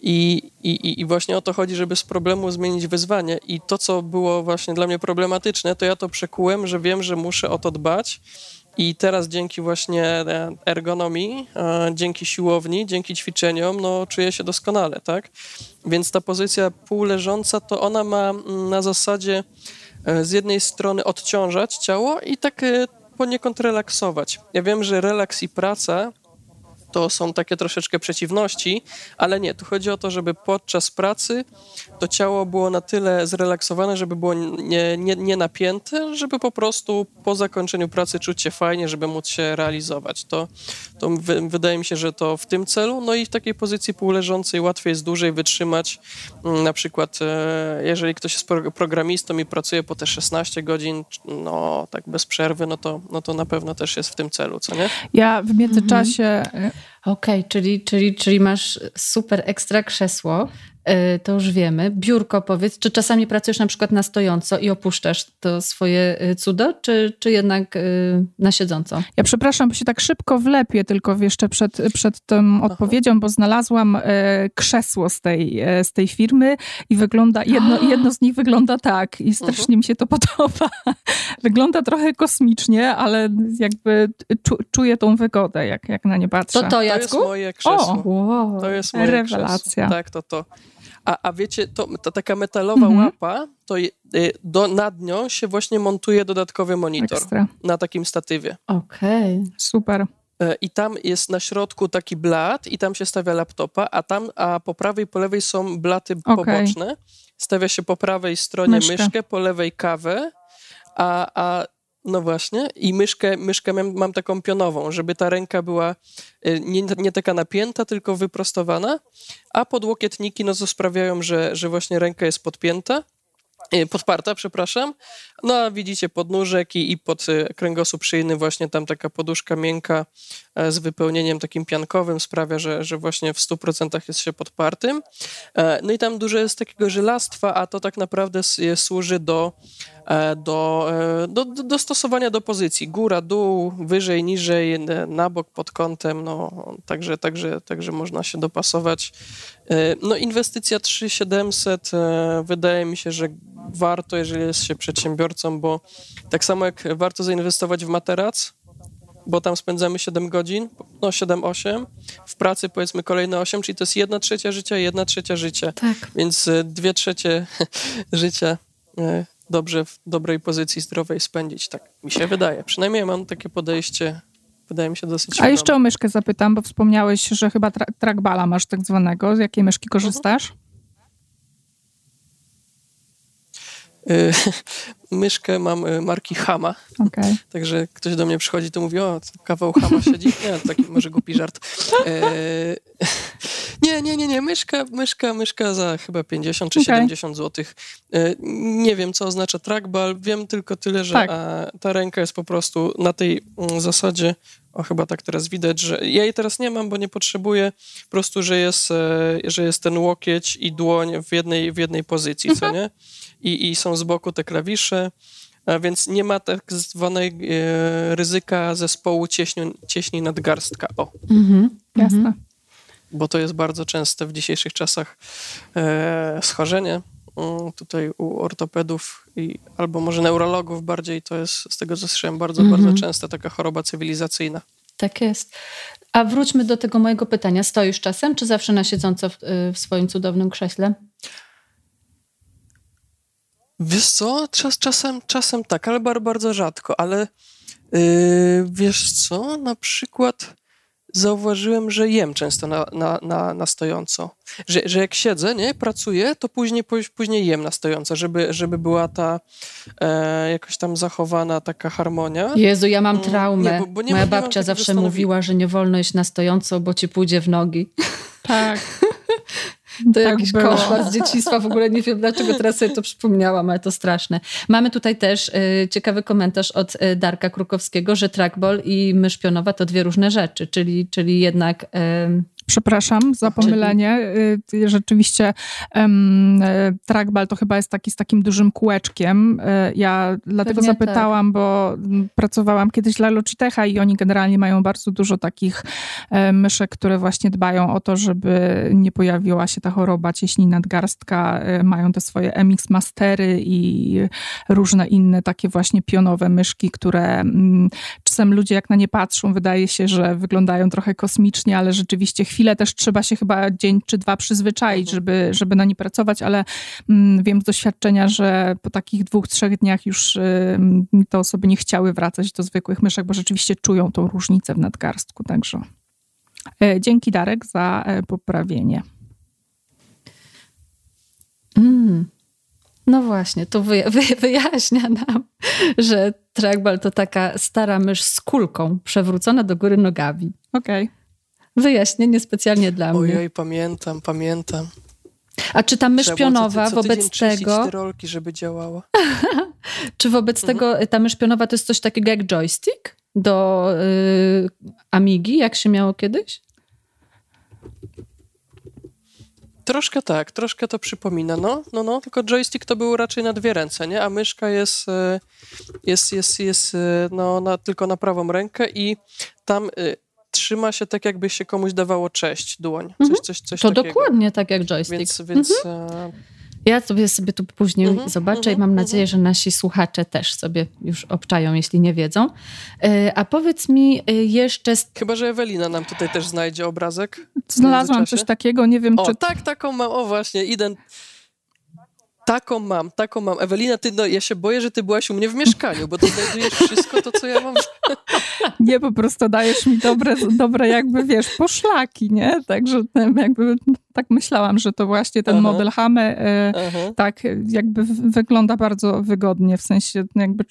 I właśnie o to chodzi, żeby z problemu zmienić wyzwanie. I to, co było właśnie dla mnie problematyczne, to ja to przekułem, że wiem, że muszę o to dbać. I teraz dzięki właśnie ergonomii, dzięki siłowni, dzięki ćwiczeniom, czuję się doskonale, tak? Więc ta pozycja półleżąca, to ona ma na zasadzie z jednej strony odciążać ciało i tak poniekąd relaksować. Ja wiem, że relaks i praca to są takie troszeczkę przeciwności, ale nie, tu chodzi o to, żeby podczas pracy to ciało było na tyle zrelaksowane, żeby było nie napięte, żeby po prostu po zakończeniu pracy czuć się fajnie, żeby móc się realizować. To wydaje mi się, że to w tym celu, i w takiej pozycji półleżącej łatwiej jest dłużej wytrzymać, na przykład jeżeli ktoś jest programistą i pracuje po te 16 godzin, tak bez przerwy, to na pewno też jest w tym celu, co nie? Ja w międzyczasie... Okej, czyli masz super ekstra krzesło, to już wiemy. Biurko powiedz, czy czasami pracujesz na przykład na stojąco i opuszczasz to swoje cudo, czy jednak na siedząco? Ja przepraszam, bo się tak szybko wlepię tylko jeszcze przed tą odpowiedzią, bo znalazłam krzesło z tej firmy i wygląda, jedno z nich wygląda tak i strasznie mi się to podoba. Wygląda trochę kosmicznie, ale jakby czuję tą wygodę, jak na nie patrzę. To jest moje krzesło. Wow, to jest moje rewelacja. Krzesło. Tak, to. A wiecie, ta taka metalowa łapa, to nad nią się właśnie montuje dodatkowy monitor. Ekstra. Na takim statywie. Okej, super. I tam jest na środku taki blat i tam się stawia laptopa, a po prawej i po lewej są blaty poboczne. Stawia się po prawej stronie myszkę, po lewej kawę, no właśnie, i myszkę mam taką pionową, żeby ta ręka była nie taka napięta, tylko wyprostowana, a podłokietniki sprawiają, że właśnie ręka jest podparta, przepraszam. No a widzicie podnóżek i pod kręgosłup szyjny właśnie tam taka poduszka miękka z wypełnieniem takim piankowym sprawia, że właśnie w 100% jest się podpartym. No i tam dużo jest takiego żelastwa, a to tak naprawdę służy do stosowania do pozycji. Góra, dół, wyżej, niżej, na bok, pod kątem, no także można się dopasować. No inwestycja 3700, wydaje mi się, że warto, jeżeli jest się przedsiębiorcą, bo tak samo jak warto zainwestować w materac, bo tam spędzamy 7 godzin, no 7-8, w pracy powiedzmy kolejne 8, czyli to jest 1/3 życia i 1/3 życia. Tak. Więc 2/3 życia dobrze w dobrej pozycji zdrowej spędzić, tak mi się wydaje. Przynajmniej mam takie podejście, wydaje mi się dosyć... A jeszcze o myszkę zapytam, bo wspomniałeś, że chyba trackballa masz tak zwanego. Z jakiej myszki korzystasz? Myszkę mam marki Hama, Także ktoś do mnie przychodzi, to mówi, o, kawał Hama siedzi, nie, taki może głupi żart. Nie, myszka za chyba 50 czy 70 zł. Nie wiem, co oznacza trackball, wiem tylko tyle, że ta ręka jest po prostu na tej zasadzie, chyba tak teraz widać, że ja jej teraz nie mam, bo nie potrzebuję, po prostu, że jest ten łokieć i dłoń w jednej pozycji, co nie? I są z boku te klawisze, więc nie ma tak zwanej ryzyka zespołu cieśni nadgarstka. Jasne. Bo to jest bardzo częste w dzisiejszych czasach schorzenie. Tutaj u ortopedów albo może neurologów bardziej to jest, z tego co słyszałem, bardzo częsta taka choroba cywilizacyjna. Tak jest. A wróćmy do tego mojego pytania. Stoisz czasem, czy zawsze na siedząco w swoim cudownym krześle? Wiesz co? Czasem tak, ale bardzo rzadko. Ale wiesz co? Na przykład zauważyłem, że jem często na stojąco. Że jak siedzę, nie, pracuję, to później jem na stojąco, żeby była ta jakoś tam zachowana taka harmonia. Jezu, ja mam traumę. Moja babcia zawsze mówiła, że nie wolno iść na stojąco, bo ci pójdzie w nogi. Tak. To jakiś koszmar z dzieciństwa, w ogóle nie wiem, dlaczego teraz sobie to przypomniałam, ale to straszne. Mamy tutaj też ciekawy komentarz od Darka Krukowskiego, że trackball i mysz pionowa to dwie różne rzeczy, czyli jednak... Przepraszam za pomylenie. Rzeczywiście trackball to chyba jest taki z takim dużym kółeczkiem. Ja dlatego zapytałam, bo pracowałam kiedyś dla Logitecha i oni generalnie mają bardzo dużo takich myszek, które właśnie dbają o to, żeby nie pojawiła się ta choroba cieśni nadgarstka. Mają te swoje MX Mastery i różne inne takie właśnie pionowe myszki, które czasem ludzie jak na nie patrzą, wydaje się, że wyglądają trochę kosmicznie, ale rzeczywiście chwilę też trzeba się chyba dzień czy dwa przyzwyczaić, żeby na nie pracować, ale wiem z doświadczenia, że po takich 2-3 dniach już te osoby nie chciały wracać do zwykłych myszek, bo rzeczywiście czują tą różnicę w nadgarstku. Także dzięki, Darek, za poprawienie. No właśnie, to wyjaśnia nam, że trackball to taka stara mysz z kulką przewrócona do góry nogami. Wyjaśnienie specjalnie dla mnie. Ojej, pamiętam. A czy ta mysz pionowa wobec tego... rolki, żeby działała. Czy wobec tego ta mysz pionowa to jest coś takiego jak joystick do Amigi, jak się miało kiedyś? Troszkę tak, troszkę to przypomina, no, tylko joystick to był raczej na dwie ręce, nie? A myszka jest no, tylko na prawą rękę i tam trzyma się tak, jakby się komuś dawało cześć, dłoń, coś takiego. To dokładnie tak jak joystick. Więc Ja sobie tu później zobaczę i mam nadzieję, że nasi słuchacze też sobie już obczają, jeśli nie wiedzą. A powiedz mi jeszcze... Chyba, że Ewelina nam tutaj też znajdzie obrazek. Znalazłam coś takiego, nie wiem czy... Tak, taką mam, o właśnie, idę... Taką mam. Ewelina, ty, ja się boję, że ty byłaś u mnie w mieszkaniu, bo ty znajdujesz wszystko to, co ja mam. Nie, po prostu dajesz mi dobre jakby, wiesz, poszlaki, nie? Także jakby tak myślałam, że to właśnie ten model Hamy tak jakby wygląda bardzo wygodnie, w sensie jakby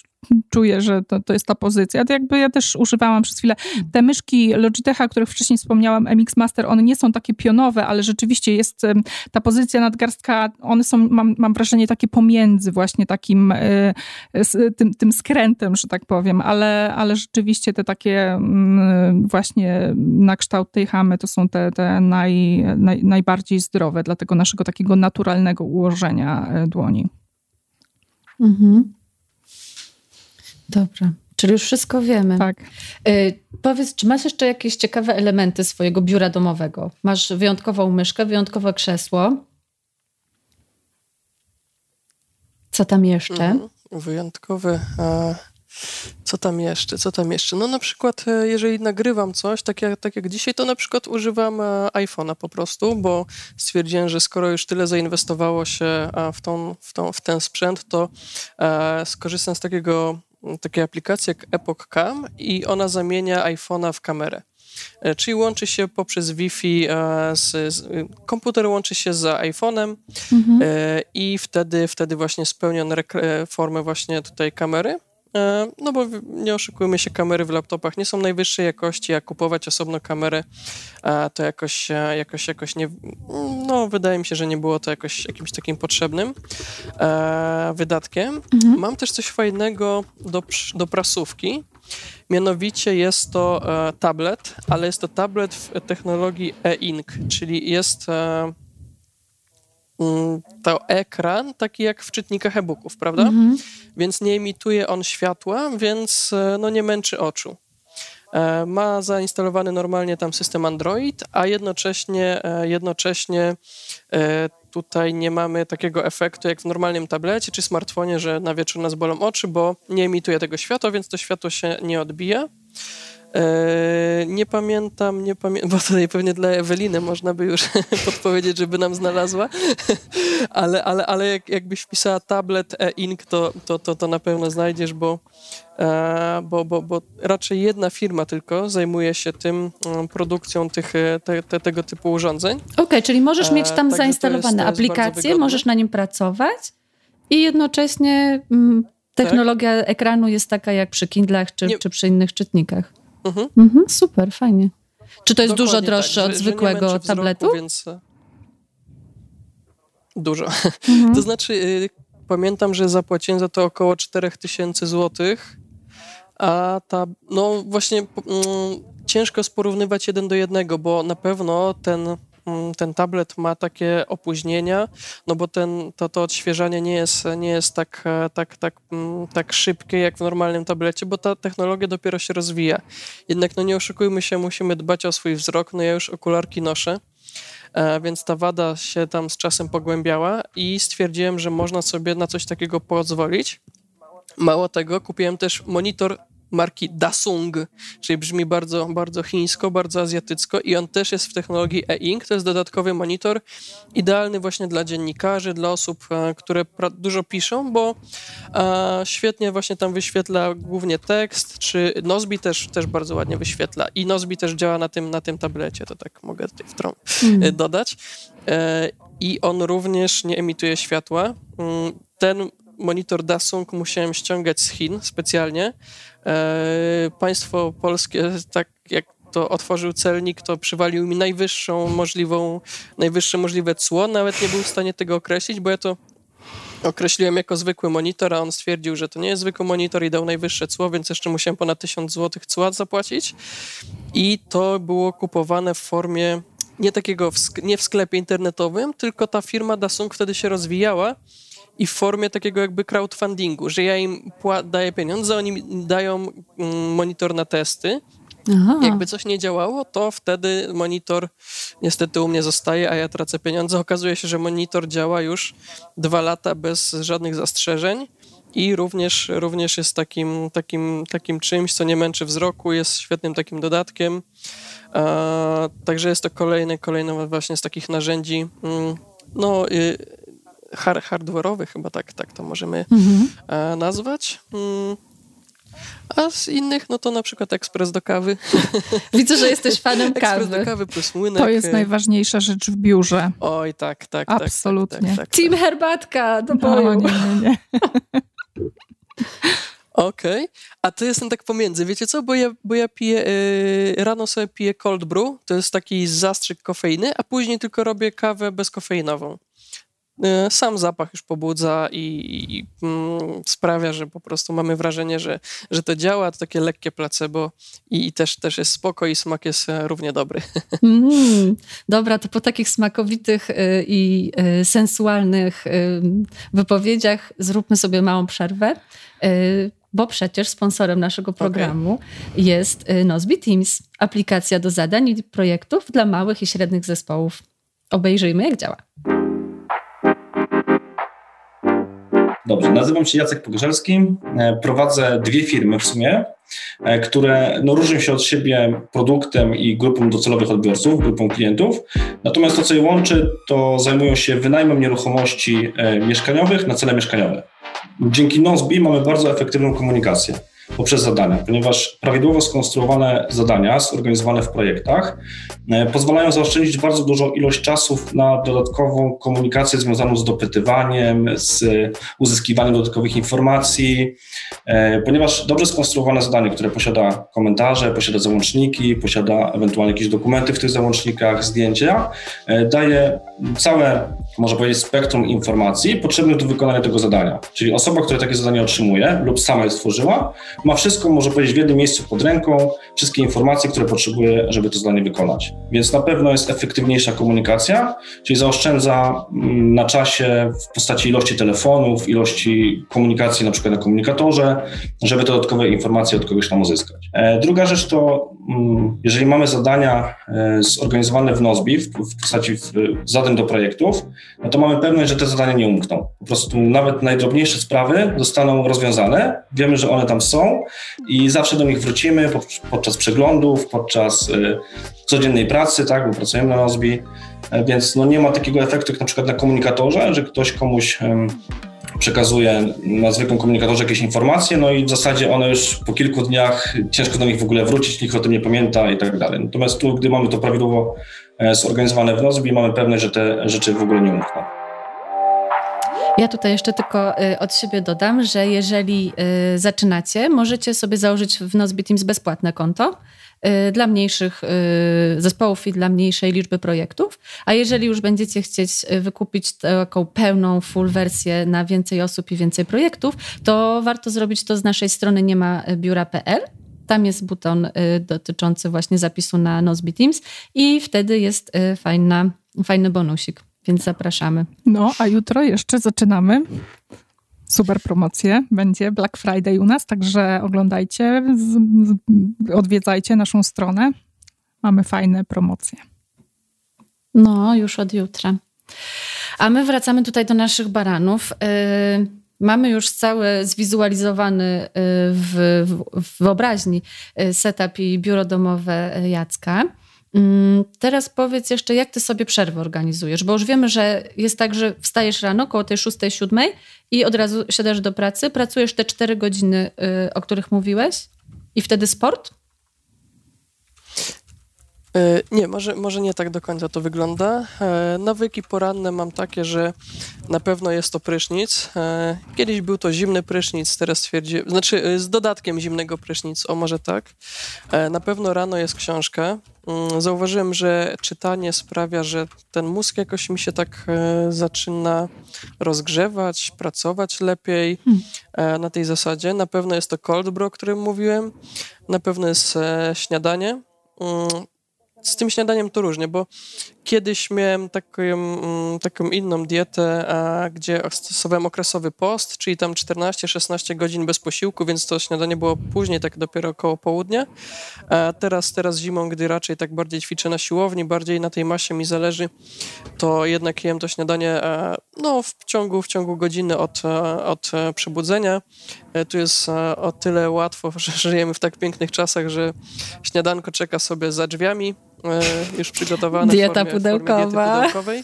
czuję, że to jest ta pozycja. To jakby ja też używałam przez chwilę. Te myszki Logitecha, o których wcześniej wspomniałam, MX Master, one nie są takie pionowe, ale rzeczywiście jest ta pozycja nadgarstka, one są, mam wrażenie, takie pomiędzy właśnie takim tym skrętem, że tak powiem, ale rzeczywiście te takie właśnie na kształt tej Hamy to są te najbardziej zdrowe dla tego naszego takiego naturalnego ułożenia dłoni. Mhm. Dobra, czyli już wszystko wiemy. Tak. Powiedz, czy masz jeszcze jakieś ciekawe elementy swojego biura domowego? Masz wyjątkową myszkę, wyjątkowe krzesło. Co tam jeszcze? Wyjątkowy... Co tam jeszcze? No na przykład jeżeli nagrywam coś, tak jak dzisiaj, to na przykład używam iPhone'a po prostu, bo stwierdziłem, że skoro już tyle zainwestowało się w ten sprzęt, to skorzystam z takiej aplikacji jak Epoc Cam i ona zamienia iPhone'a w kamerę. Czyli łączy się poprzez Wi-Fi, komputer łączy się z iPhone'em i wtedy właśnie spełnia formę właśnie tutaj kamery. No bo nie oszukujmy się, kamery w laptopach nie są najwyższej jakości, a kupować osobno kamerę to jakoś nie... No wydaje mi się, że nie było to jakimś takim potrzebnym wydatkiem. Mhm. Mam też coś fajnego do prasówki. Mianowicie jest to tablet, ale jest to tablet w technologii e-ink, czyli jest... to ekran taki jak w czytnikach e-booków, prawda? Mhm. Więc nie emituje on światła, więc no, nie męczy oczu. Ma zainstalowany normalnie tam system Android, a jednocześnie tutaj nie mamy takiego efektu jak w normalnym tablecie czy smartfonie, że na wieczór nas bolą oczy, bo nie emituje tego światła, więc to światło się nie odbija. Nie pamiętam, bo tutaj pewnie dla Eweliny można by już podpowiedzieć, żeby nam znalazła, ale jakbyś wpisała tablet e-ink, to na pewno znajdziesz, bo raczej jedna firma tylko zajmuje się tym, produkcją tego typu urządzeń. Okej, czyli możesz mieć tam zainstalowane aplikacje, możesz na nim pracować i jednocześnie technologia ekranu jest taka jak przy Kindlach czy przy innych czytnikach. Mhm. Mhm, super, fajnie. Czy to jest dokładnie dużo droższe od zwykłego tabletu? Wzroku, więc... Dużo. Mhm. To znaczy pamiętam, że zapłaciłem za to około 4000 złotych, a ta, no właśnie ciężko sporównywać jeden do jednego, bo na pewno ten tablet ma takie opóźnienia, no bo to odświeżanie nie jest tak szybkie jak w normalnym tablecie, bo ta technologia dopiero się rozwija. Jednak no nie oszukujmy się, musimy dbać o swój wzrok, no ja już okularki noszę, więc ta wada się tam z czasem pogłębiała i stwierdziłem, że można sobie na coś takiego pozwolić. Mało tego, kupiłem też monitor marki Dasung, czyli brzmi bardzo, bardzo chińsko, bardzo azjatycko i on też jest w technologii e-ink. To jest dodatkowy monitor, idealny właśnie dla dziennikarzy, dla osób, które dużo piszą, bo świetnie właśnie tam wyświetla głównie tekst, czy Nozbe też bardzo ładnie wyświetla i Nozbe też działa na tym tablecie, to tak mogę tutaj dodać. I on również nie emituje światła. Ten monitor Dasung musiałem ściągać z Chin specjalnie. Państwo polskie, tak jak to otworzył celnik, to przywalił mi najwyższe możliwe cło. Nawet nie był w stanie tego określić, bo ja to określiłem jako zwykły monitor, a on stwierdził, że to nie jest zwykły monitor i dał najwyższe cło, więc jeszcze musiałem ponad 1000 zł cła zapłacić. I to było kupowane w formie nie w sklepie internetowym, tylko ta firma Dasung wtedy się rozwijała i w formie takiego jakby crowdfundingu, że ja im daję pieniądze, oni dają monitor na testy, Aha. Jakby coś nie działało, to wtedy monitor niestety u mnie zostaje, a ja tracę pieniądze. Okazuje się, że monitor działa już 2 lata bez żadnych zastrzeżeń i również jest takim czymś, co nie męczy wzroku, jest świetnym takim dodatkiem. Także jest to kolejne właśnie z takich narzędzi hardware'owych, chyba tak to możemy nazwać. A z innych, no to na przykład ekspres do kawy. Widzę, że jesteś fanem kawy. Ekspres do kawy plus młynek. To jest najważniejsza rzecz w biurze. Oj, tak. Absolutnie. Tak. Team herbatka do boju. No, nie. Okej. A to jestem tak pomiędzy. Wiecie co? Bo ja piję, rano sobie piję cold brew, to jest taki zastrzyk kofeiny, a później tylko robię kawę bezkofeinową. Sam zapach już pobudza i sprawia, że po prostu mamy wrażenie, że to działa, to takie lekkie placebo i też jest spoko i smak jest równie dobry. Dobra, to po takich smakowitych i sensualnych wypowiedziach zróbmy sobie małą przerwę, bo przecież sponsorem naszego programu jest Nozbe Teams, aplikacja do zadań i projektów dla małych i średnich zespołów. Obejrzyjmy, jak działa. Dobrze, nazywam się Jacek Pogorzelski, prowadzę 2 firmy w sumie, które różnią się od siebie produktem i grupą docelowych odbiorców, grupą klientów. Natomiast to, co je łączy, to zajmują się wynajmem nieruchomości mieszkaniowych na cele mieszkaniowe. Dzięki Nozbe mamy bardzo efektywną komunikację poprzez zadania, ponieważ prawidłowo skonstruowane zadania, zorganizowane w projektach, pozwalają zaoszczędzić bardzo dużą ilość czasu na dodatkową komunikację związaną z dopytywaniem, z uzyskiwaniem dodatkowych informacji, ponieważ dobrze skonstruowane zadanie, które posiada komentarze, posiada załączniki, posiada ewentualnie jakieś dokumenty w tych załącznikach, zdjęcia, daje całe, można powiedzieć, spektrum informacji potrzebnych do wykonania tego zadania. Czyli osoba, która takie zadanie otrzymuje lub sama je stworzyła, ma wszystko, może powiedzieć, w jednym miejscu pod ręką, wszystkie informacje, które potrzebuje, żeby to zadanie wykonać. Więc na pewno jest efektywniejsza komunikacja, czyli zaoszczędza na czasie w postaci ilości telefonów, ilości komunikacji na przykład na komunikatorze, żeby te dodatkowe informacje od kogoś tam uzyskać. Druga rzecz to, jeżeli mamy zadania zorganizowane w Nozbe w postaci zadań do projektów, no to mamy pewność, że te zadania nie umkną. Po prostu nawet najdrobniejsze sprawy zostaną rozwiązane, wiemy, że one tam są i zawsze do nich wrócimy podczas przeglądów, podczas codziennej pracy, tak, bo pracujemy na Nozbe, więc nie ma takiego efektu jak na przykład na komunikatorze, że ktoś komuś przekazuje na zwykłym komunikatorze jakieś informacje, i w zasadzie one już po kilku dniach ciężko do nich w ogóle wrócić, nikt o tym nie pamięta i tak dalej. Natomiast tu, gdy mamy to prawidłowo zorganizowane w Nozbe, mamy pewność, że te rzeczy w ogóle nie umkną. Ja tutaj jeszcze tylko od siebie dodam, że jeżeli zaczynacie, możecie sobie założyć w Nozbe Teams bezpłatne konto dla mniejszych zespołów i dla mniejszej liczby projektów, a jeżeli już będziecie chcieć wykupić taką pełną full wersję na więcej osób i więcej projektów, to warto zrobić to z naszej strony niemabiura.pl. Tam jest buton dotyczący właśnie zapisu na Nozbe Teams i wtedy jest fajny bonusik. Więc zapraszamy. A jutro jeszcze zaczynamy. Super promocje. Będzie Black Friday u nas, także oglądajcie, odwiedzajcie naszą stronę. Mamy fajne promocje. Już od jutra. A my wracamy tutaj do naszych baranów. Mamy już cały zwizualizowany w wyobraźni setup i biuro domowe Jacka. Teraz powiedz jeszcze, jak ty sobie przerwę organizujesz, bo już wiemy, że jest tak, że wstajesz rano koło tej 6-7 i od razu siadasz do pracy, pracujesz te 4 godziny, o których mówiłeś i wtedy sport? Nie, może nie tak do końca to wygląda. Nawyki poranne mam takie, że na pewno jest to prysznic. Kiedyś był to zimny prysznic, teraz stwierdziłem, z dodatkiem zimnego prysznic, może tak. Na pewno rano jest książka. Zauważyłem, że czytanie sprawia, że ten mózg jakoś mi się tak zaczyna rozgrzewać, pracować lepiej na tej zasadzie. Na pewno jest to cold brew, o którym mówiłem. Na pewno jest śniadanie. z tym śniadaniem to różnie, bo kiedyś miałem taką inną dietę, gdzie stosowałem okresowy post, czyli tam 14-16 godzin bez posiłku, więc to śniadanie było później, tak dopiero około południa. A teraz zimą, gdy raczej tak bardziej ćwiczę na siłowni, bardziej na tej masie mi zależy, to jednak jem to śniadanie w ciągu godziny od przebudzenia. Tu jest o tyle łatwo, że żyjemy w tak pięknych czasach, że śniadanko czeka sobie za drzwiami, już przygotowane w formie diety pudełkowej.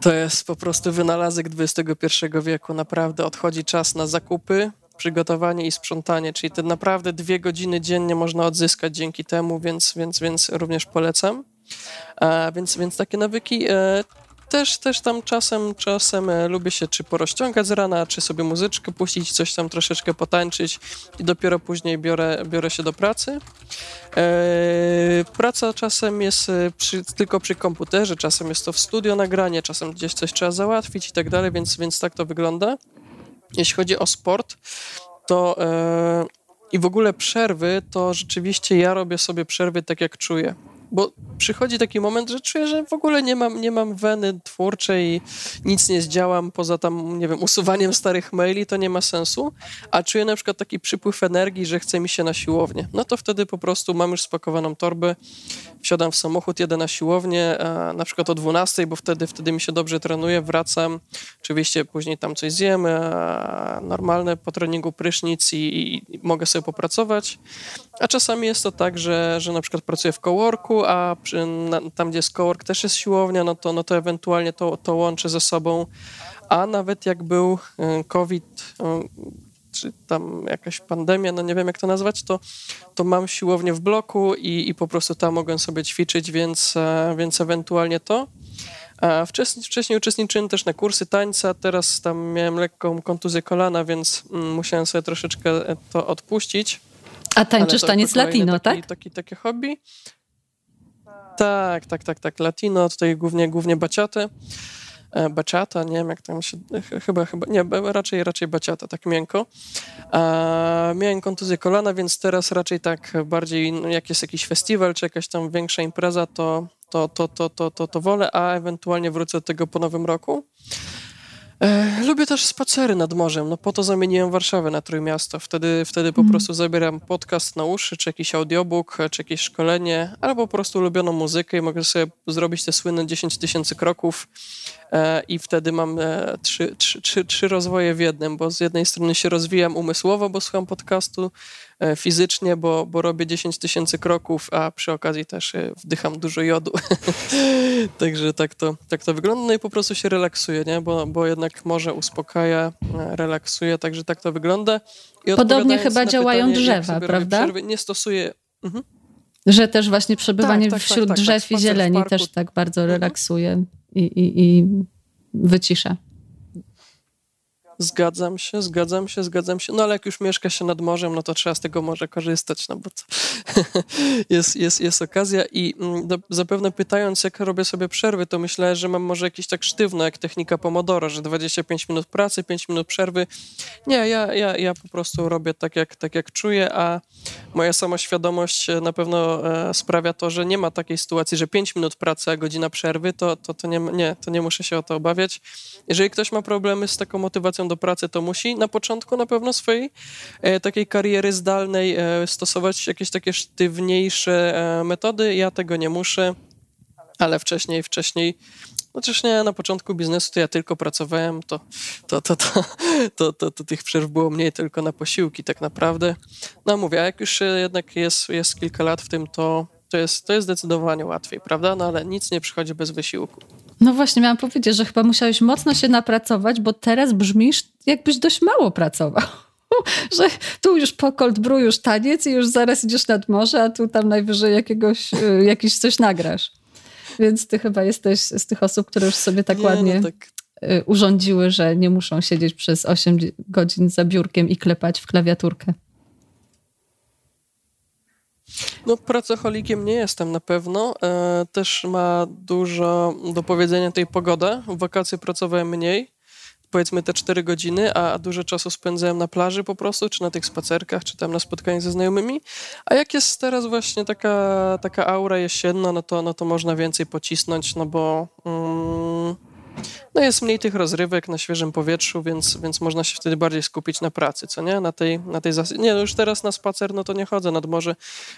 To jest po prostu wynalazek XXI wieku. Naprawdę odchodzi czas na zakupy, przygotowanie i sprzątanie, czyli te naprawdę 2 godziny dziennie można odzyskać dzięki temu, więc również polecam. Więc takie nawyki... Też tam czasem lubię się czy porozciągać z rana, czy sobie muzyczkę puścić, coś tam troszeczkę potańczyć i dopiero później biorę się do pracy. Praca czasem jest tylko przy komputerze, czasem jest to w studio nagranie, czasem gdzieś coś trzeba załatwić i tak dalej, więc tak to wygląda. Jeśli chodzi o sport, to i w ogóle przerwy, to rzeczywiście ja robię sobie przerwy tak jak czuję. Bo przychodzi taki moment, że czuję, że w ogóle nie mam weny twórczej, nic nie zdziałam poza tam, nie wiem, usuwaniem starych maili, to nie ma sensu, a czuję na przykład taki przypływ energii, że chce mi się na siłownię. No to wtedy po prostu mam już spakowaną torbę, wsiadam w samochód, jadę na siłownię, na przykład o 12, bo wtedy mi się dobrze trenuje, wracam, oczywiście później tam coś zjemy, normalne po treningu prysznic i mogę sobie popracować, a czasami jest to tak, że na przykład pracuję w coworku, a tam, gdzie jest cowork, też jest siłownia, no to ewentualnie to łączę ze sobą. A nawet jak był COVID, czy tam jakaś pandemia, no nie wiem jak to nazwać, to mam siłownię w bloku i po prostu tam mogę sobie ćwiczyć, więc ewentualnie to. A wcześniej uczestniczyłem też na kursy tańca, teraz tam miałem lekką kontuzję kolana, więc musiałem sobie troszeczkę to odpuścić. A tańczysz taniec latino, tak? Takie hobby. Tak, latino, tutaj głównie baciatę. Baciata, nie wiem jak tam się... Raczej baciata, tak miękko. Miałem kontuzję kolana, więc teraz raczej tak bardziej, jak jest jakiś festiwal czy jakaś tam większa impreza, to wolę, a ewentualnie wrócę do tego po nowym roku. Lubię też spacery nad morzem, no po to zamieniłem Warszawę na Trójmiasto. Wtedy po prostu zabieram podcast na uszy, czy jakiś audiobook, czy jakieś szkolenie, albo po prostu ulubioną muzykę i mogę sobie zrobić te słynne 10 000 kroków i wtedy mam trzy rozwoje w jednym, bo z jednej strony się rozwijam umysłowo, bo słucham podcastu, fizycznie, bo robię 10 000 kroków, a przy okazji też wdycham dużo jodu. Także tak to wygląda. No i po prostu się relaksuję, nie? Bo jednak morze uspokaja, relaksuje, także tak to wygląda. I podobnie chyba działają pytanie, drzewa, prawda? Nie stosuję... Mhm. Że też właśnie przebywanie wśród drzew i zieleni też tak bardzo relaksuje i wycisza. Zgadzam się. No ale jak już mieszka się nad morzem, no to trzeba z tego morza korzystać, no bo co? jest okazja i zapewne pytając, jak robię sobie przerwy, to myślałem, że mam może jakieś tak sztywno, jak technika Pomodoro, że 25 minut pracy, 5 minut przerwy. Nie, ja po prostu robię tak jak czuję, a moja samoświadomość na pewno sprawia to, że nie ma takiej sytuacji, że 5 minut pracy, a godzina przerwy, to nie muszę się o to obawiać. Jeżeli ktoś ma problemy z taką motywacją do pracy, to musi na początku na pewno swojej takiej kariery zdalnej stosować jakieś takie sztywniejsze metody. Ja tego nie muszę, ale wcześniej chociaż nie, na początku biznesu to ja tylko pracowałem, to tych przerw było mniej, tylko na posiłki tak naprawdę. No mówię, a jak już jednak jest kilka lat w tym, to jest zdecydowanie łatwiej, prawda? No ale nic nie przychodzi bez wysiłku. No właśnie, miałam powiedzieć, że chyba musiałeś mocno się napracować, bo teraz brzmisz, jakbyś dość mało pracował. Że tu już po cold brew, już taniec i już zaraz idziesz nad morze, a tu tam najwyżej jakiś coś nagrasz. Więc ty chyba jesteś z tych osób, które już sobie tak ładnie urządziły, że nie muszą siedzieć przez 8 godzin za biurkiem i klepać w klawiaturkę. No pracocholikiem nie jestem na pewno, też ma dużo do powiedzenia tej pogoda, w wakacje pracowałem mniej, powiedzmy te 4 godziny, a dużo czasu spędzałem na plaży po prostu, czy na tych spacerkach, czy tam na spotkaniach ze znajomymi. A jak jest teraz właśnie taka aura jesienna, no to można więcej pocisnąć, no bo no jest mniej tych rozrywek na świeżym powietrzu, więc można się wtedy bardziej skupić na pracy, co nie? Na tej nie, no już teraz na spacer, no to nie chodzę nad morze.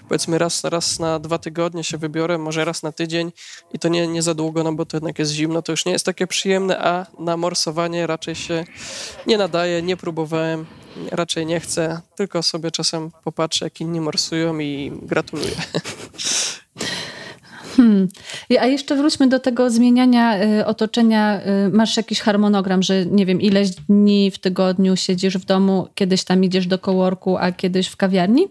Powiedzmy raz na 2 tygodnie się wybiorę, może raz na tydzień i to nie za długo, no bo to jednak jest zimno, to już nie jest takie przyjemne, a na morsowanie raczej się nie nadaje, nie próbowałem, raczej nie chcę, tylko sobie czasem popatrzę, jak inni morsują i gratuluję. A jeszcze wróćmy do tego zmieniania otoczenia. Masz jakiś harmonogram, że nie wiem, ileś dni w tygodniu siedzisz w domu, kiedyś tam idziesz do coworku, a kiedyś w kawiarni?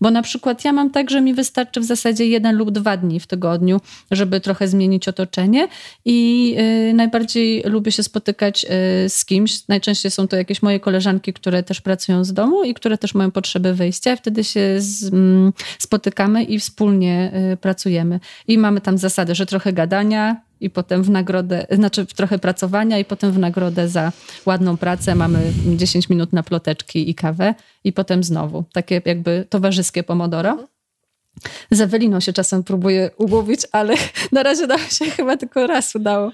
Bo na przykład ja mam tak, że mi wystarczy w zasadzie 1 lub 2 dni w tygodniu, żeby trochę zmienić otoczenie i najbardziej lubię się spotykać z kimś. Najczęściej są to jakieś moje koleżanki, które też pracują z domu i które też mają potrzeby wyjścia. Wtedy się spotykamy i wspólnie pracujemy. I mamy tam zasadę, że trochę gadania i potem w nagrodę, znaczy trochę pracowania i potem w nagrodę za ładną pracę mamy 10 minut na ploteczki i kawę i potem znowu. Takie jakby towarzyskie pomodoro. Z Eweliną się czasem próbuję umówić, ale na razie nam się chyba tylko raz udało.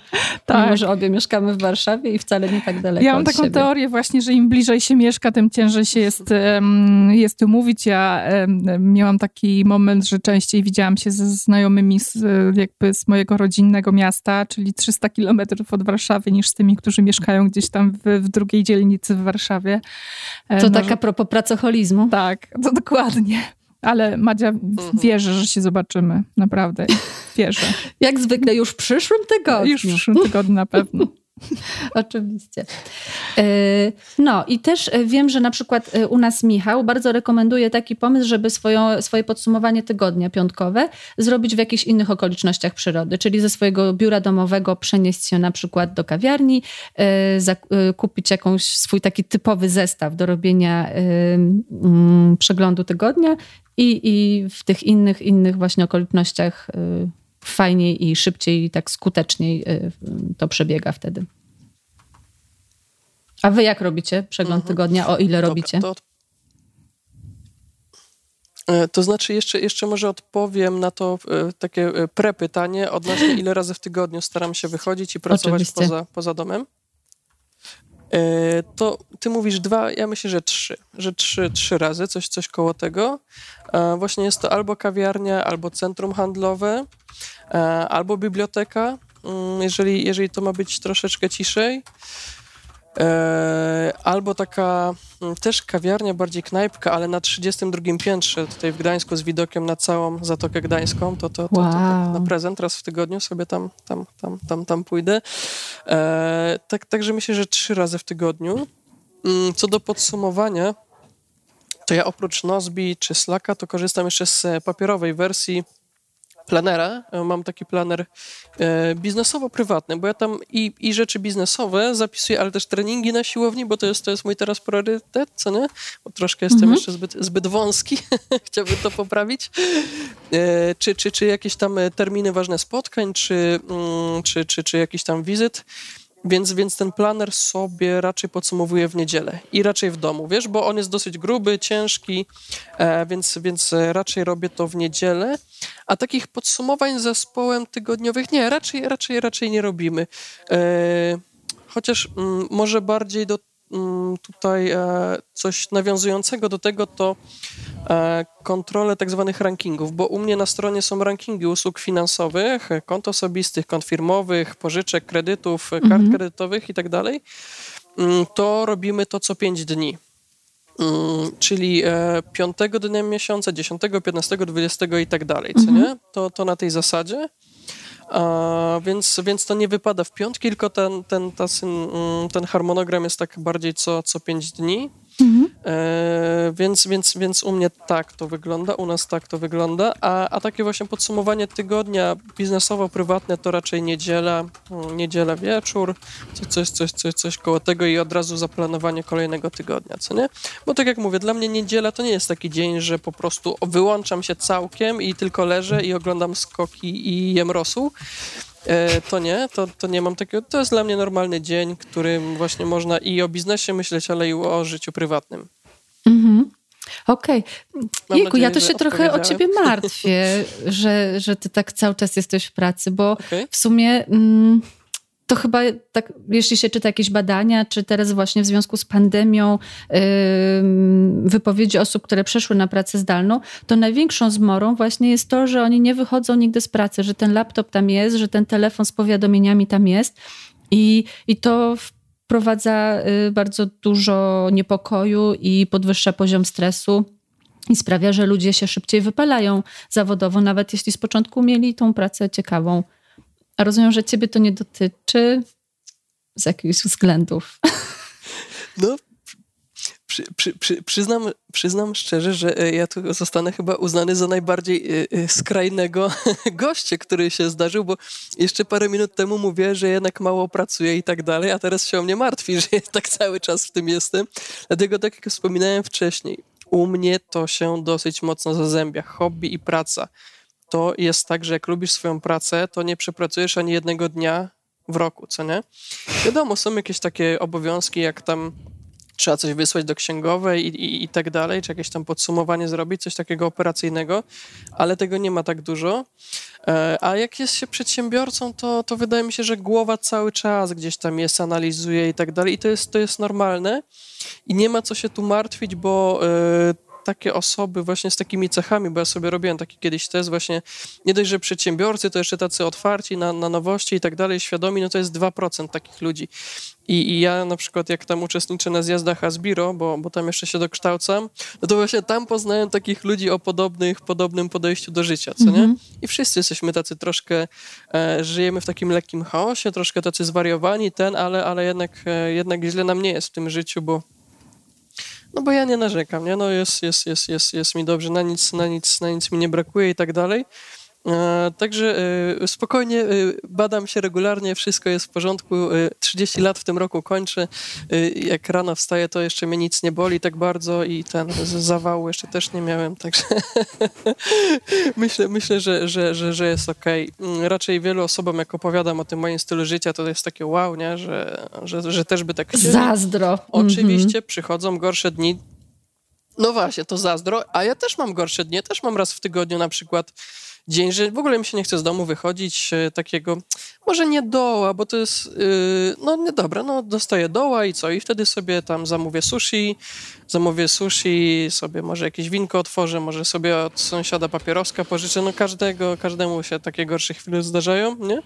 Tak. Może obie mieszkamy w Warszawie i wcale nie tak daleko. Ja mam taką teorię właśnie, że im bliżej się mieszka, tym ciężej się jest umówić. Ja miałam taki moment, że częściej widziałam się ze znajomymi jakby z mojego rodzinnego miasta, czyli 300 kilometrów od Warszawy, niż z tymi, którzy mieszkają gdzieś tam w drugiej dzielnicy w Warszawie. To może... tak a propos pracoholizmu. Tak, to dokładnie. Ale Madzia wierzy, że się zobaczymy. Naprawdę. Wierzę. Jak zwykle już w przyszłym tygodniu. Już w przyszłym tygodniu na pewno. Oczywiście. No i też wiem, że na przykład u nas Michał bardzo rekomenduje taki pomysł, żeby swoje podsumowanie tygodnia piątkowe zrobić w jakichś innych okolicznościach przyrody, czyli ze swojego biura domowego przenieść się na przykład do kawiarni, kupić jakąś swój taki typowy zestaw do robienia przeglądu tygodnia i w tych innych właśnie okolicznościach fajniej i szybciej i tak skuteczniej to przebiega wtedy. A wy jak robicie przegląd tygodnia? O ile robicie? Dobra, to znaczy jeszcze może odpowiem na to takie prepytanie odnośnie ile razy w tygodniu staram się wychodzić i pracować poza domem. To ty mówisz 2, ja myślę, że 3. Że 3 razy, coś koło tego. Właśnie jest to albo kawiarnia, albo centrum handlowe, albo biblioteka, jeżeli to ma być troszeczkę ciszej. Albo taka też kawiarnia, bardziej knajpka, ale na 32 piętrze tutaj w Gdańsku z widokiem na całą Zatokę Gdańską, to na prezent raz w tygodniu sobie tam pójdę. Także myślę, że 3 razy w tygodniu. Co do podsumowania, to ja oprócz Nozbe czy Slacka to korzystam jeszcze z papierowej wersji planera. Mam taki planer biznesowo-prywatny, bo ja tam i rzeczy biznesowe zapisuję, ale też treningi na siłowni, bo to jest mój teraz priorytet, co nie? Bo troszkę jestem jeszcze zbyt wąski, chciałbym to poprawić. Czy jakieś tam terminy ważne spotkań, czy jakiś tam wizyt. Więc ten planer sobie raczej podsumowuję w niedzielę i raczej w domu, wiesz, bo on jest dosyć gruby, ciężki, więc raczej robię to w niedzielę, a takich podsumowań z zespołem tygodniowych nie, raczej nie robimy. Chociaż może bardziej do tutaj coś nawiązującego do tego to kontrolę tak zwanych rankingów, bo u mnie na stronie są rankingi usług finansowych, kont osobistych, kont firmowych, pożyczek, kredytów, kart kredytowych i tak dalej. To robimy to co 5 dni. Czyli 5 dnia miesiąca, 10, 15, 20 i tak dalej, co nie? To na tej zasadzie. Więc to nie wypada w piątki, tylko ten harmonogram jest tak bardziej co 5 dni. Więc u mnie tak to wygląda, u nas tak to wygląda, a takie właśnie podsumowanie tygodnia biznesowo-prywatne to raczej niedziela wieczór, coś koło tego i od razu zaplanowanie kolejnego tygodnia, co nie? Bo tak jak mówię, dla mnie niedziela to nie jest taki dzień, że po prostu wyłączam się całkiem i tylko leżę i oglądam skoki i jem rosół. To nie mam takiego. To jest dla mnie normalny dzień, którym właśnie można i o biznesie myśleć, ale i o życiu prywatnym. Mhm. Okej. Okay. Jejku, ja to się trochę o ciebie martwię, że ty tak cały czas jesteś w pracy, bo okay. W sumie to chyba tak, jeśli się czyta jakieś badania, czy teraz właśnie w związku z pandemią wypowiedzi osób, które przeszły na pracę zdalną, to największą zmorą właśnie jest to, że oni nie wychodzą nigdy z pracy, że ten laptop tam jest, że ten telefon z powiadomieniami tam jest i to wprowadza bardzo dużo niepokoju i podwyższa poziom stresu i sprawia, że ludzie się szybciej wypalają zawodowo, nawet jeśli z początku mieli tą pracę ciekawą. A rozumiem, że ciebie to nie dotyczy z jakichś względów. No, przyznam szczerze, że ja tu zostanę chyba uznany za najbardziej skrajnego gościa, który się zdarzył, bo jeszcze parę minut temu mówię, że jednak mało pracuję i tak dalej, a teraz się o mnie martwi, że tak cały czas w tym jestem. Dlatego tak jak wspominałem wcześniej, u mnie to się dosyć mocno zazębia. Hobby i praca. To jest tak, że jak lubisz swoją pracę, to nie przepracujesz ani jednego dnia w roku, co nie? Wiadomo, są jakieś takie obowiązki, jak tam trzeba coś wysłać do księgowej i tak dalej, czy jakieś tam podsumowanie zrobić, coś takiego operacyjnego, ale tego nie ma tak dużo. A jak jest się przedsiębiorcą, to wydaje mi się, że głowa cały czas gdzieś tam jest, analizuje i tak dalej i to jest normalne i nie ma co się tu martwić, bo takie osoby właśnie z takimi cechami, bo ja sobie robiłem taki kiedyś test właśnie, nie dość, że przedsiębiorcy, to jeszcze tacy otwarci na nowości i tak dalej, świadomi, no to jest 2% takich ludzi. I ja na przykład jak tam uczestniczę na zjazdach Asbiro, bo tam jeszcze się dokształcam, no to właśnie tam poznałem takich ludzi o podobnym podejściu do życia, co nie? I wszyscy jesteśmy tacy troszkę, żyjemy w takim lekkim chaosie, troszkę tacy zwariowani, ale jednak źle nam nie jest w tym życiu, bo ja nie narzekam, nie? No jest mi dobrze, na nic mi nie brakuje i tak dalej. Także spokojnie, badam się regularnie, wszystko jest w porządku. 30 lat w tym roku kończę. Jak rano wstaję, to jeszcze mnie nic nie boli tak bardzo i ten zawału jeszcze też nie miałem, także myślę, że jest okej. Raczej wielu osobom, jak opowiadam o tym moim stylu życia, to jest takie wow, nie? Że też by tak chcieli. Zazdro. Oczywiście przychodzą gorsze dni. No właśnie, to zazdro, a ja też mam gorsze dni, też mam raz w tygodniu na przykład dzień, że w ogóle mi się nie chce z domu wychodzić, takiego, może nie doła, bo to jest, dostaję doła i co? I wtedy sobie tam zamówię sushi, sobie może jakieś winko otworzę, może sobie od sąsiada papieroska pożyczę, no każdemu się takie gorsze chwile zdarzają, nie?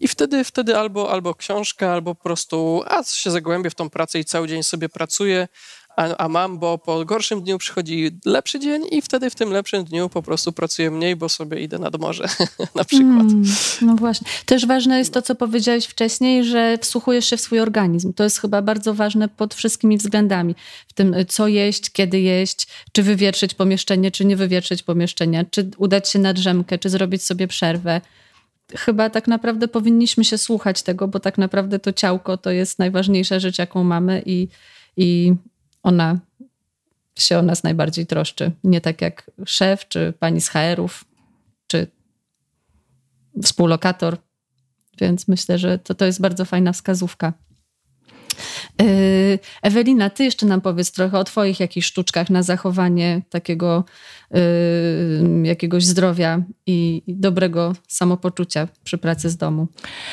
I wtedy albo książka, albo po prostu, się zagłębię w tą pracę i cały dzień sobie pracuję, a mam, bo po gorszym dniu przychodzi lepszy dzień i wtedy w tym lepszym dniu po prostu pracuję mniej, bo sobie idę nad morze na przykład. No właśnie. Też ważne jest to, co powiedziałeś wcześniej, że wsłuchujesz się w swój organizm. To jest chyba bardzo ważne pod wszystkimi względami. W tym, co jeść, kiedy jeść, czy wywietrzyć pomieszczenie, czy nie wywietrzyć pomieszczenia, czy udać się na drzemkę, czy zrobić sobie przerwę. Chyba tak naprawdę powinniśmy się słuchać tego, bo tak naprawdę to ciałko to jest najważniejsza rzecz, jaką mamy i ona się o nas najbardziej troszczy. Nie tak jak szef, czy pani z HR-ów, czy współlokator. Więc myślę, że to jest bardzo fajna wskazówka. Ewelina, ty jeszcze nam powiedz trochę o twoich jakichś sztuczkach na zachowanie takiego jakiegoś zdrowia i dobrego samopoczucia przy pracy z domu.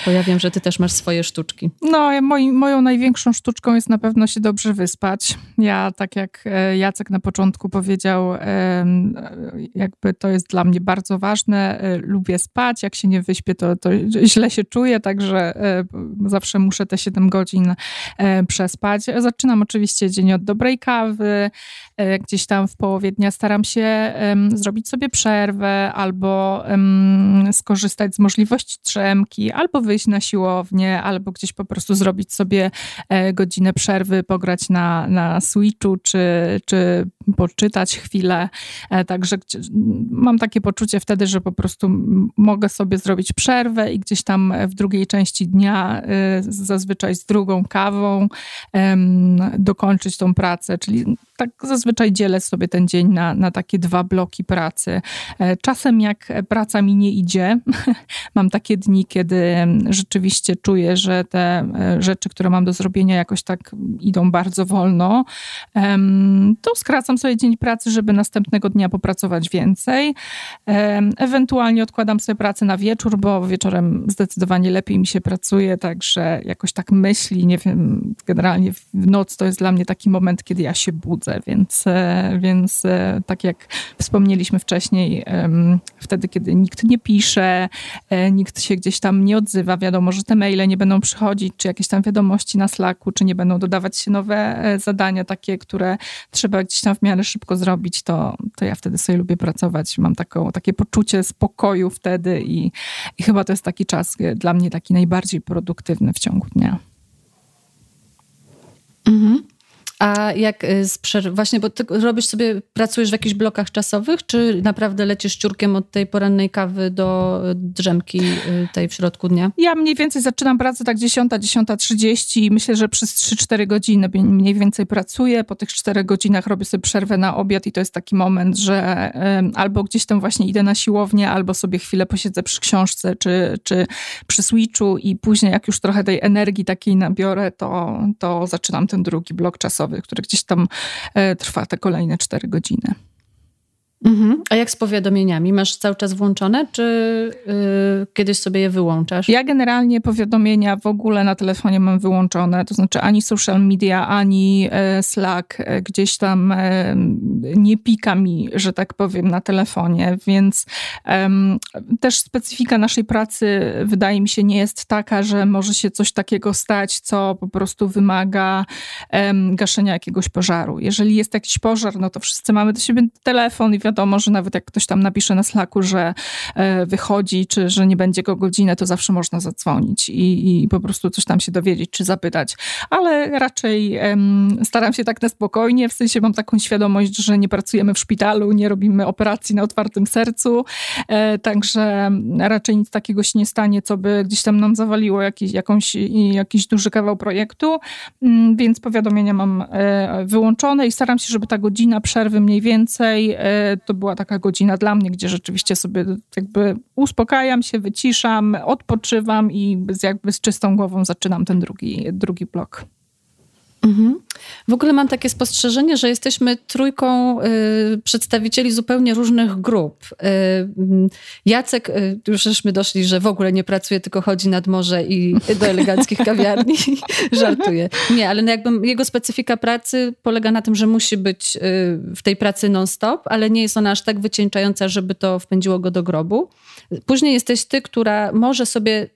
Bo ja wiem, że ty też masz swoje sztuczki. No, moją największą sztuczką jest na pewno się dobrze wyspać. Ja, tak jak Jacek na początku powiedział, jakby to jest dla mnie bardzo ważne. Lubię spać, jak się nie wyśpię, to źle się czuję, także zawsze muszę te 7 godzin przespać. Zaczynam oczywiście dzień od dobrej kawy, gdzieś tam w połowie dnia staram się zrobić sobie przerwę albo skorzystać z możliwości drzemki, albo wyjść na siłownię, albo gdzieś po prostu zrobić sobie godzinę przerwy, pograć na Switchu, czy poczytać chwilę. Także mam takie poczucie wtedy, że po prostu mogę sobie zrobić przerwę i gdzieś tam w drugiej części dnia, zazwyczaj z drugą kawą, dokończyć tą pracę, czyli tak zazwyczaj dzielę sobie ten dzień na takie dwa bloki pracy. Czasem jak praca mi nie idzie, mam takie dni, kiedy rzeczywiście czuję, że te rzeczy, które mam do zrobienia, jakoś tak idą bardzo wolno, to skracam sobie dzień pracy, żeby następnego dnia popracować więcej. Ewentualnie odkładam sobie pracę na wieczór, bo wieczorem zdecydowanie lepiej mi się pracuje, także jakoś tak myśli, nie wiem, generalnie w noc to jest dla mnie taki moment, kiedy ja się budzę, więc tak jak wspomnieliśmy wcześniej, wtedy, kiedy nikt nie pisze, nikt się gdzieś tam nie odzywa, wiadomo, że te maile nie będą przychodzić, czy jakieś tam wiadomości na Slacku, czy nie będą dodawać się nowe zadania takie, które trzeba gdzieś tam w miarę szybko zrobić, to ja wtedy sobie lubię pracować. Mam takie poczucie spokoju wtedy i chyba to jest taki czas dla mnie taki najbardziej produktywny w ciągu dnia. Mhm. A jak z przerwy, właśnie, bo ty robisz sobie, pracujesz w jakichś blokach czasowych, czy naprawdę lecisz ciurkiem od tej porannej kawy do drzemki tej w środku dnia? Ja mniej więcej zaczynam pracę tak 10, 10:30 i myślę, że przez 3-4 godziny mniej więcej pracuję. Po tych 4 godzinach robię sobie przerwę na obiad i to jest taki moment, że albo gdzieś tam właśnie idę na siłownię, albo sobie chwilę posiedzę przy książce, czy przy switchu i później jak już trochę tej energii takiej nabiorę, to zaczynam ten drugi blok czasowy, który gdzieś tam trwa te kolejne 4 godziny. Mhm. A jak z powiadomieniami? Masz cały czas włączone, czy kiedyś sobie je wyłączasz? Ja generalnie powiadomienia w ogóle na telefonie mam wyłączone, to znaczy ani social media, ani Slack gdzieś tam nie pika mi, że tak powiem, na telefonie, więc też specyfika naszej pracy, wydaje mi się, nie jest taka, że może się coś takiego stać, co po prostu wymaga gaszenia jakiegoś pożaru. Jeżeli jest jakiś pożar, no to wszyscy mamy do siebie telefon i wiadomo, że nawet jak ktoś tam napisze na Slacku, że wychodzi, czy że nie będzie go godzinę, to zawsze można zadzwonić i po prostu coś tam się dowiedzieć, czy zapytać. Ale raczej staram się tak na spokojnie, w sensie mam taką świadomość, że nie pracujemy w szpitalu, nie robimy operacji na otwartym sercu, także raczej nic takiego się nie stanie, co by gdzieś tam nam zawaliło jakiś duży kawał projektu, więc powiadomienia mam wyłączone i staram się, żeby ta godzina przerwy mniej więcej to była taka godzina dla mnie, gdzie rzeczywiście sobie jakby uspokajam się, wyciszam, odpoczywam i jakby z czystą głową zaczynam ten drugi blok. Mhm. W ogóle mam takie spostrzeżenie, że jesteśmy trójką przedstawicieli zupełnie różnych grup. Jacek, już żeśmy doszli, że w ogóle nie pracuje, tylko chodzi nad morze i do eleganckich kawiarni. Żartuję. Nie, ale jakby jego specyfika pracy polega na tym, że musi być w tej pracy non-stop, ale nie jest ona aż tak wycieńczająca, żeby to wpędziło go do grobu. Później jesteś ty, która może sobie,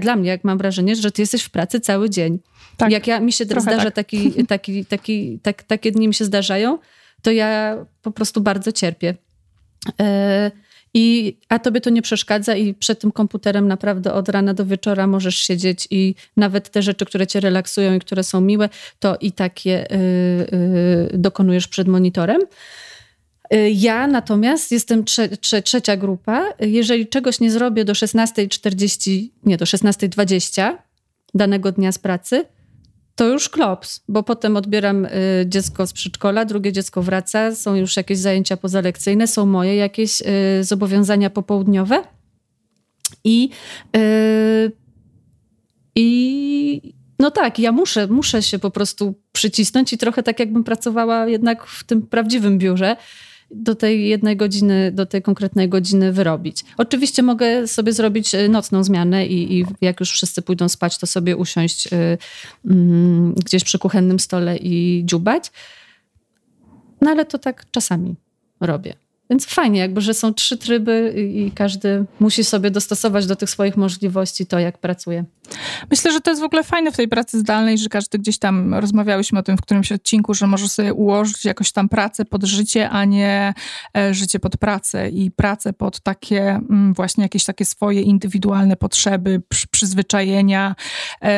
dla mnie, jak mam wrażenie, że ty jesteś w pracy cały dzień. Tak, jak mi się zdarza tak. Takie dni mi się zdarzają, to ja po prostu bardzo cierpię. A tobie to nie przeszkadza i przed tym komputerem naprawdę od rana do wieczora możesz siedzieć i nawet te rzeczy, które cię relaksują i które są miłe, to i tak je dokonujesz przed monitorem. Ja natomiast jestem trzecia grupa. Jeżeli czegoś nie zrobię do 16:40, nie, do 16:20 danego dnia z pracy, to już klops, bo potem odbieram dziecko z przedszkola, drugie dziecko wraca, są już jakieś zajęcia pozalekcyjne, są moje jakieś zobowiązania popołudniowe i no tak, ja muszę się po prostu przycisnąć i trochę tak jakbym pracowała jednak w tym prawdziwym biurze, do tej jednej godziny, do tej konkretnej godziny wyrobić. Oczywiście mogę sobie zrobić nocną zmianę i jak już wszyscy pójdą spać, to sobie usiąść gdzieś przy kuchennym stole i dziubać. No ale to tak czasami robię. Więc fajnie jakby, że są 3 tryby i każdy musi sobie dostosować do tych swoich możliwości to, jak pracuje. Myślę, że to jest w ogóle fajne w tej pracy zdalnej, że każdy gdzieś tam, rozmawiałyśmy o tym w którymś odcinku, że może sobie ułożyć jakoś tam pracę pod życie, a nie życie pod pracę i pracę pod takie właśnie jakieś takie swoje indywidualne potrzeby, przyzwyczajenia.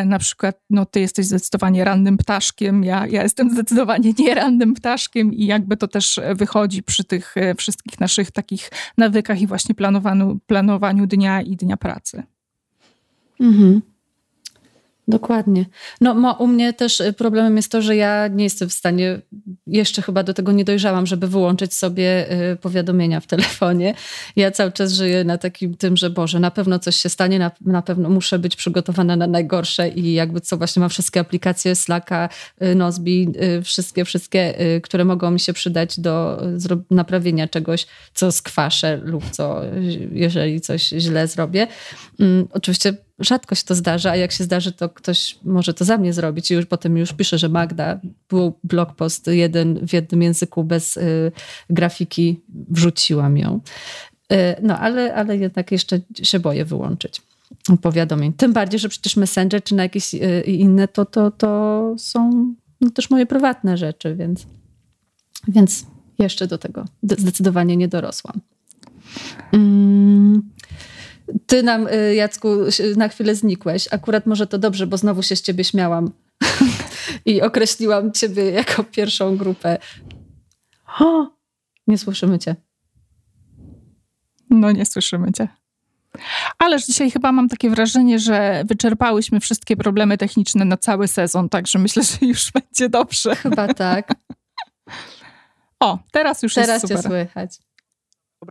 Na przykład no, ty jesteś zdecydowanie rannym ptaszkiem, ja jestem zdecydowanie nierannym ptaszkiem i jakby to też wychodzi przy tych wszystkich naszych takich nawykach i właśnie planowaniu dnia i dnia pracy. Mhm. Dokładnie. No u mnie też problemem jest to, że ja nie jestem w stanie, jeszcze chyba do tego nie dojrzałam, żeby wyłączyć sobie powiadomienia w telefonie. Ja cały czas żyję na takim tym, że Boże, na pewno coś się stanie, na pewno muszę być przygotowana na najgorsze i jakby co, właśnie mam wszystkie aplikacje, Slacka, Nozbe, wszystkie, które mogą mi się przydać do naprawienia czegoś, co skwaszę lub co, jeżeli coś źle zrobię. Oczywiście rzadko się to zdarza, a jak się zdarzy, to ktoś może to za mnie zrobić i już potem pisze, że Magda, był blog post jeden w jednym języku bez grafiki, wrzuciłam ją. Ale jednak jeszcze się boję wyłączyć powiadomień. Tym bardziej, że przecież Messenger czy na jakieś inne to są też moje prywatne rzeczy, więc jeszcze do tego zdecydowanie nie dorosłam. Ty nam, Jacku, na chwilę znikłeś. Akurat może to dobrze, bo znowu się z ciebie śmiałam i określiłam ciebie jako pierwszą grupę. O, nie słyszymy cię. No nie słyszymy cię. Ależ dzisiaj chyba mam takie wrażenie, że wyczerpałyśmy wszystkie problemy techniczne na cały sezon, także myślę, że już będzie dobrze. Chyba tak. O, teraz już teraz jest super. Teraz cię słychać.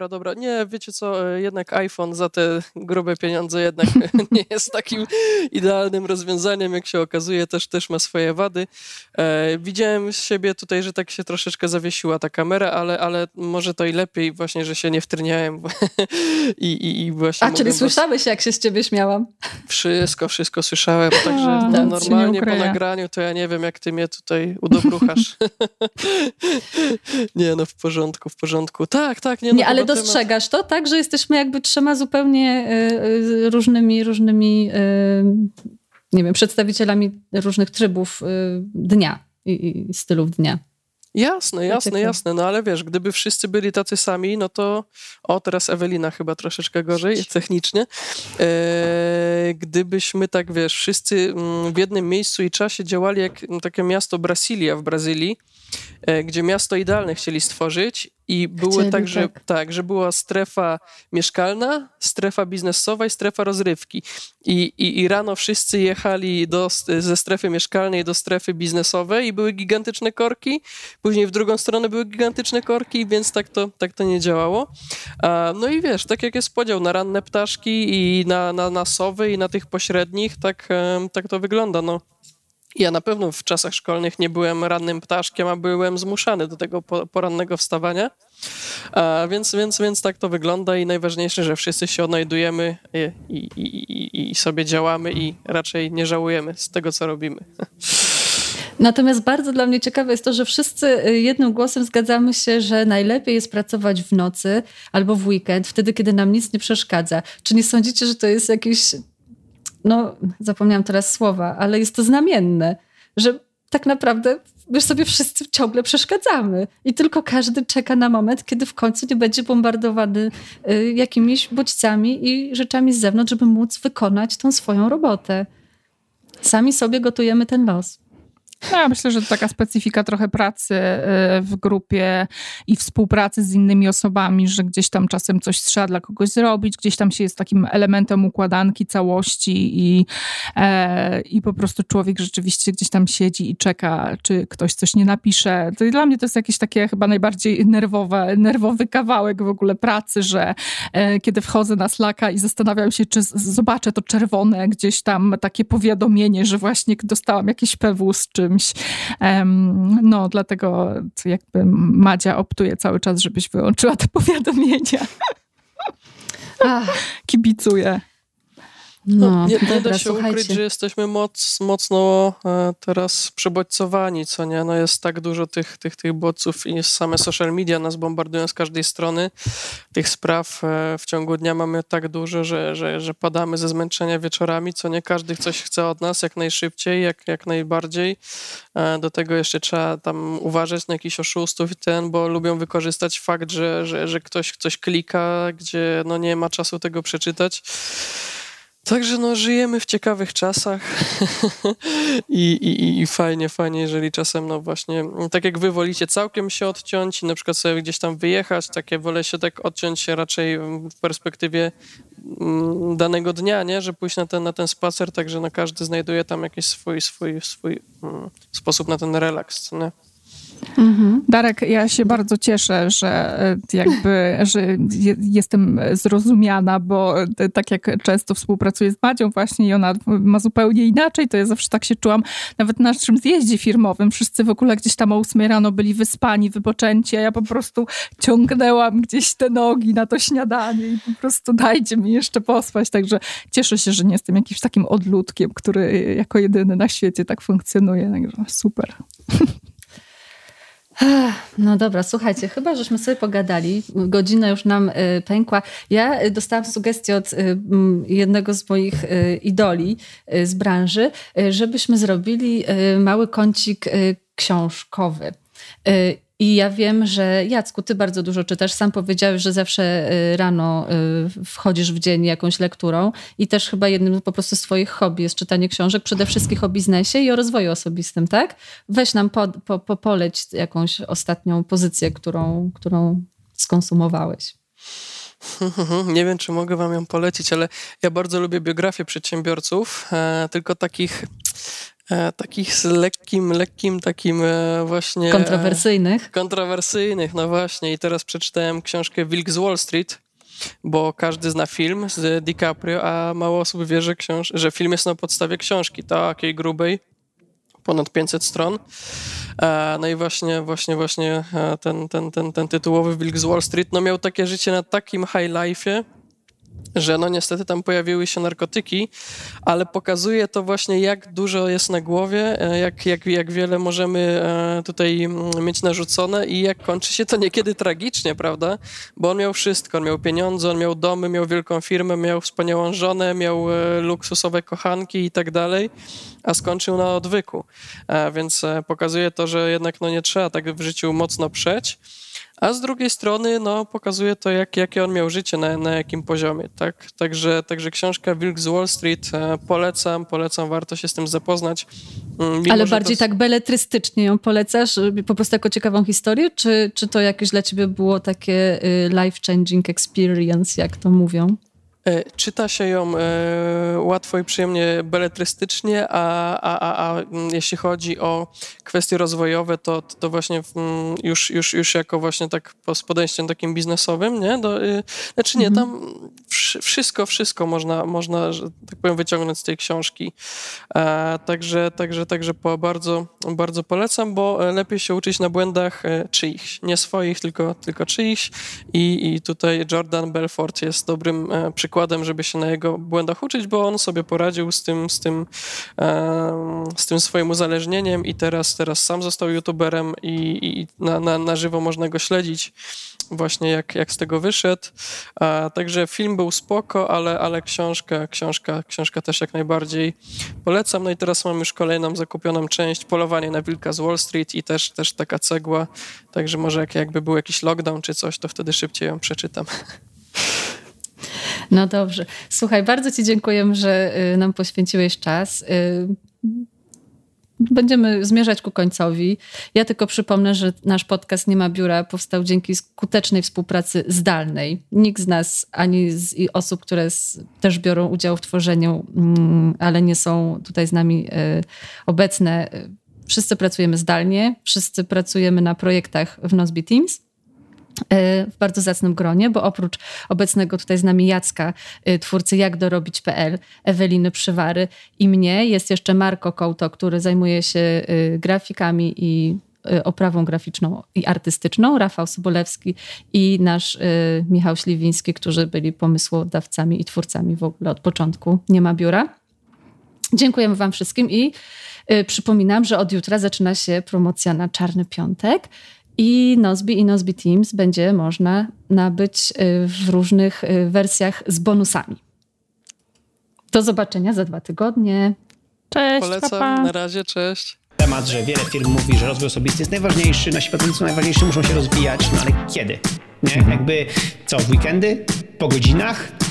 Dobra. Nie, wiecie co, jednak iPhone za te grube pieniądze jednak nie jest takim idealnym rozwiązaniem, jak się okazuje, też ma swoje wady. Widziałem z siebie tutaj, że tak się troszeczkę zawiesiła ta kamera, ale może to i lepiej właśnie, że się nie wtryniałem i właśnie... A, czyli słyszałeś, jak się z ciebie śmiałam? Wszystko słyszałem, także normalnie po nagraniu to ja nie wiem, jak ty mnie tutaj udobruchasz. Nie, no w porządku. Tak, nie, no, ale dostrzegasz to, tak, że jesteśmy jakby trzema zupełnie różnymi nie wiem, przedstawicielami różnych trybów dnia i stylów dnia. Jasne, no ale wiesz, gdyby wszyscy byli tacy sami, no to teraz Ewelina chyba troszeczkę gorzej technicznie. Gdybyśmy tak, wiesz, wszyscy w jednym miejscu i czasie działali jak takie miasto Brasilia w Brazylii, gdzie miasto idealne chcieli stworzyć i były także tak, że była strefa mieszkalna, strefa biznesowa i strefa rozrywki. I rano wszyscy jechali ze strefy mieszkalnej do strefy biznesowej i były gigantyczne korki. Później w drugą stronę były gigantyczne korki, więc tak to nie działało. No i wiesz, tak jak jest podział na ranne ptaszki i na sowy i na tych pośrednich, tak to wygląda, no. Ja na pewno w czasach szkolnych nie byłem rannym ptaszkiem, a byłem zmuszany do tego porannego wstawania. Więc tak to wygląda i najważniejsze, że wszyscy się odnajdujemy i sobie działamy i raczej nie żałujemy z tego, co robimy. Natomiast bardzo dla mnie ciekawe jest to, że wszyscy jednym głosem zgadzamy się, że najlepiej jest pracować w nocy albo w weekend, wtedy, kiedy nam nic nie przeszkadza. Czy nie sądzicie, że to jest jakiś... No, zapomniałam teraz słowa, ale jest to znamienne, że tak naprawdę my sobie wszyscy ciągle przeszkadzamy i tylko każdy czeka na moment, kiedy w końcu nie będzie bombardowany jakimiś bodźcami i rzeczami z zewnątrz, żeby móc wykonać tą swoją robotę. Sami sobie gotujemy ten los. Ja myślę, że to taka specyfika trochę pracy w grupie i współpracy z innymi osobami, że gdzieś tam czasem coś trzeba dla kogoś zrobić, gdzieś tam się jest takim elementem układanki, całości i po prostu człowiek rzeczywiście gdzieś tam siedzi i czeka, czy ktoś coś nie napisze. To dla mnie to jest jakieś takie chyba najbardziej nerwowy kawałek w ogóle pracy, że kiedy wchodzę na Slacka i zastanawiam się, czy zobaczę to czerwone gdzieś tam takie powiadomienie, że właśnie dostałam jakieś PW z czy no, dlatego jakby Madzia optuje cały czas, żebyś wyłączyła te powiadomienia. Kibicuję. No, nie da się ukryć, że jesteśmy mocno teraz przebodźcowani, co nie? No jest tak dużo tych bodźców i same social media nas bombardują z każdej strony. Tych spraw w ciągu dnia mamy tak dużo, że padamy ze zmęczenia wieczorami, co nie? Każdy coś chce od nas jak najszybciej, jak najbardziej. Do tego jeszcze trzeba tam uważać na jakichś oszustów bo lubią wykorzystać fakt, że ktoś coś klika, gdzie no nie ma czasu tego przeczytać. Także no, żyjemy w ciekawych czasach i fajnie, jeżeli czasem no właśnie, tak jak wy wolicie całkiem się odciąć i na przykład sobie gdzieś tam wyjechać, tak ja wolę się tak odciąć raczej w perspektywie danego dnia, nie, że pójść na ten spacer, także no każdy znajduje tam jakiś swój sposób na ten relaks, nie? Mhm. Darek, ja się bardzo cieszę, że jestem zrozumiana, bo tak jak często współpracuję z Madzią właśnie i ona ma zupełnie inaczej, to ja zawsze tak się czułam, nawet na naszym zjeździe firmowym, wszyscy w ogóle gdzieś tam o 8 rano byli wyspani, wypoczęci, a ja po prostu ciągnęłam gdzieś te nogi na to śniadanie i po prostu dajcie mi jeszcze pospać, także cieszę się, że nie jestem jakimś takim odludkiem, który jako jedyny na świecie tak funkcjonuje, także super. No dobra, słuchajcie, chyba żeśmy sobie pogadali, godzina już nam pękła. Ja dostałam sugestię od jednego z moich idoli z branży, żebyśmy zrobili mały kącik książkowy. I ja wiem, że Jacku, ty bardzo dużo czytasz. Sam powiedziałeś, że zawsze rano wchodzisz w dzień jakąś lekturą i też chyba jednym po prostu z twoich hobby jest czytanie książek, przede wszystkim o biznesie i o rozwoju osobistym, tak? Weź nam poleć jakąś ostatnią pozycję, którą skonsumowałeś. Nie wiem, czy mogę wam ją polecić, ale ja bardzo lubię biografie przedsiębiorców, tylko takich z lekkim takim właśnie... Kontrowersyjnych, no właśnie. I teraz przeczytałem książkę Wilk z Wall Street, bo każdy zna film z DiCaprio, a mało osób wie, że film jest na podstawie książki, takiej grubej, ponad 500 stron. No i właśnie ten tytułowy Wilk z Wall Street no miał takie życie na takim high life'ie, że no niestety tam pojawiły się narkotyki, ale pokazuje to właśnie, jak dużo jest na głowie, jak wiele możemy tutaj mieć narzucone i jak kończy się to niekiedy tragicznie, prawda? Bo on miał wszystko, on miał pieniądze, on miał domy, miał wielką firmę, miał wspaniałą żonę, miał luksusowe kochanki i tak dalej, a skończył na odwyku. Więc pokazuje to, że jednak no nie trzeba tak w życiu mocno przeć. A z drugiej strony no, pokazuje to, jakie on miał życie, na jakim poziomie. Tak? Także książka Wilk z Wall Street polecam, warto się z tym zapoznać. Ale bardziej tak beletrystycznie ją polecasz? Po prostu jako ciekawą historię? Czy to jakieś dla ciebie było takie life-changing experience, jak to mówią? Czyta się ją łatwo i przyjemnie beletrystycznie, a jeśli chodzi o kwestie rozwojowe, to właśnie już jako właśnie tak z podejściem takim biznesowym, nie? Tam wszystko można, że tak powiem, wyciągnąć z tej książki. Także bardzo, bardzo polecam, bo lepiej się uczyć na błędach czyichś, nie swoich, tylko czyichś. I tutaj Jordan Belfort jest dobrym przykładem, żeby się na jego błędach uczyć, bo on sobie poradził z tym swoim uzależnieniem i teraz sam został youtuberem i na żywo można go śledzić właśnie jak z tego wyszedł. Także film był spoko, ale książka też jak najbardziej polecam. No i teraz mam już kolejną zakupioną część Polowanie na Wilka z Wall Street i też taka cegła, także może jakby był jakiś lockdown czy coś, to wtedy szybciej ją przeczytam. No dobrze. Słuchaj, bardzo ci dziękuję, że nam poświęciłeś czas. Będziemy zmierzać ku końcowi. Ja tylko przypomnę, że nasz podcast Nie ma biura powstał dzięki skutecznej współpracy zdalnej. Nikt z nas, ani z osób, które też biorą udział w tworzeniu, ale nie są tutaj z nami obecne. Wszyscy pracujemy zdalnie, wszyscy pracujemy na projektach w Nozbe Teams. W bardzo zacnym gronie, bo oprócz obecnego tutaj z nami Jacka, twórcy jak-dorobić.pl, Eweliny Przywary i mnie, jest jeszcze Marko Kołto, który zajmuje się grafikami i oprawą graficzną i artystyczną, Rafał Sobolewski i nasz Michał Śliwiński, którzy byli pomysłodawcami i twórcami w ogóle od początku Nie ma biura. Dziękujemy wam wszystkim i przypominam, że od jutra zaczyna się promocja na Czarny Piątek. I Nozbe Teams będzie można nabyć w różnych wersjach z bonusami. Do zobaczenia za 2 tygodnie. Cześć, polecam, pa. Na razie, cześć. Temat, że wiele firm mówi, że rozwój osobisty jest najważniejszy, nasi pracownicy najważniejsi muszą się rozwijać, no ale kiedy? Nie? Jakby co, w weekendy? Po godzinach?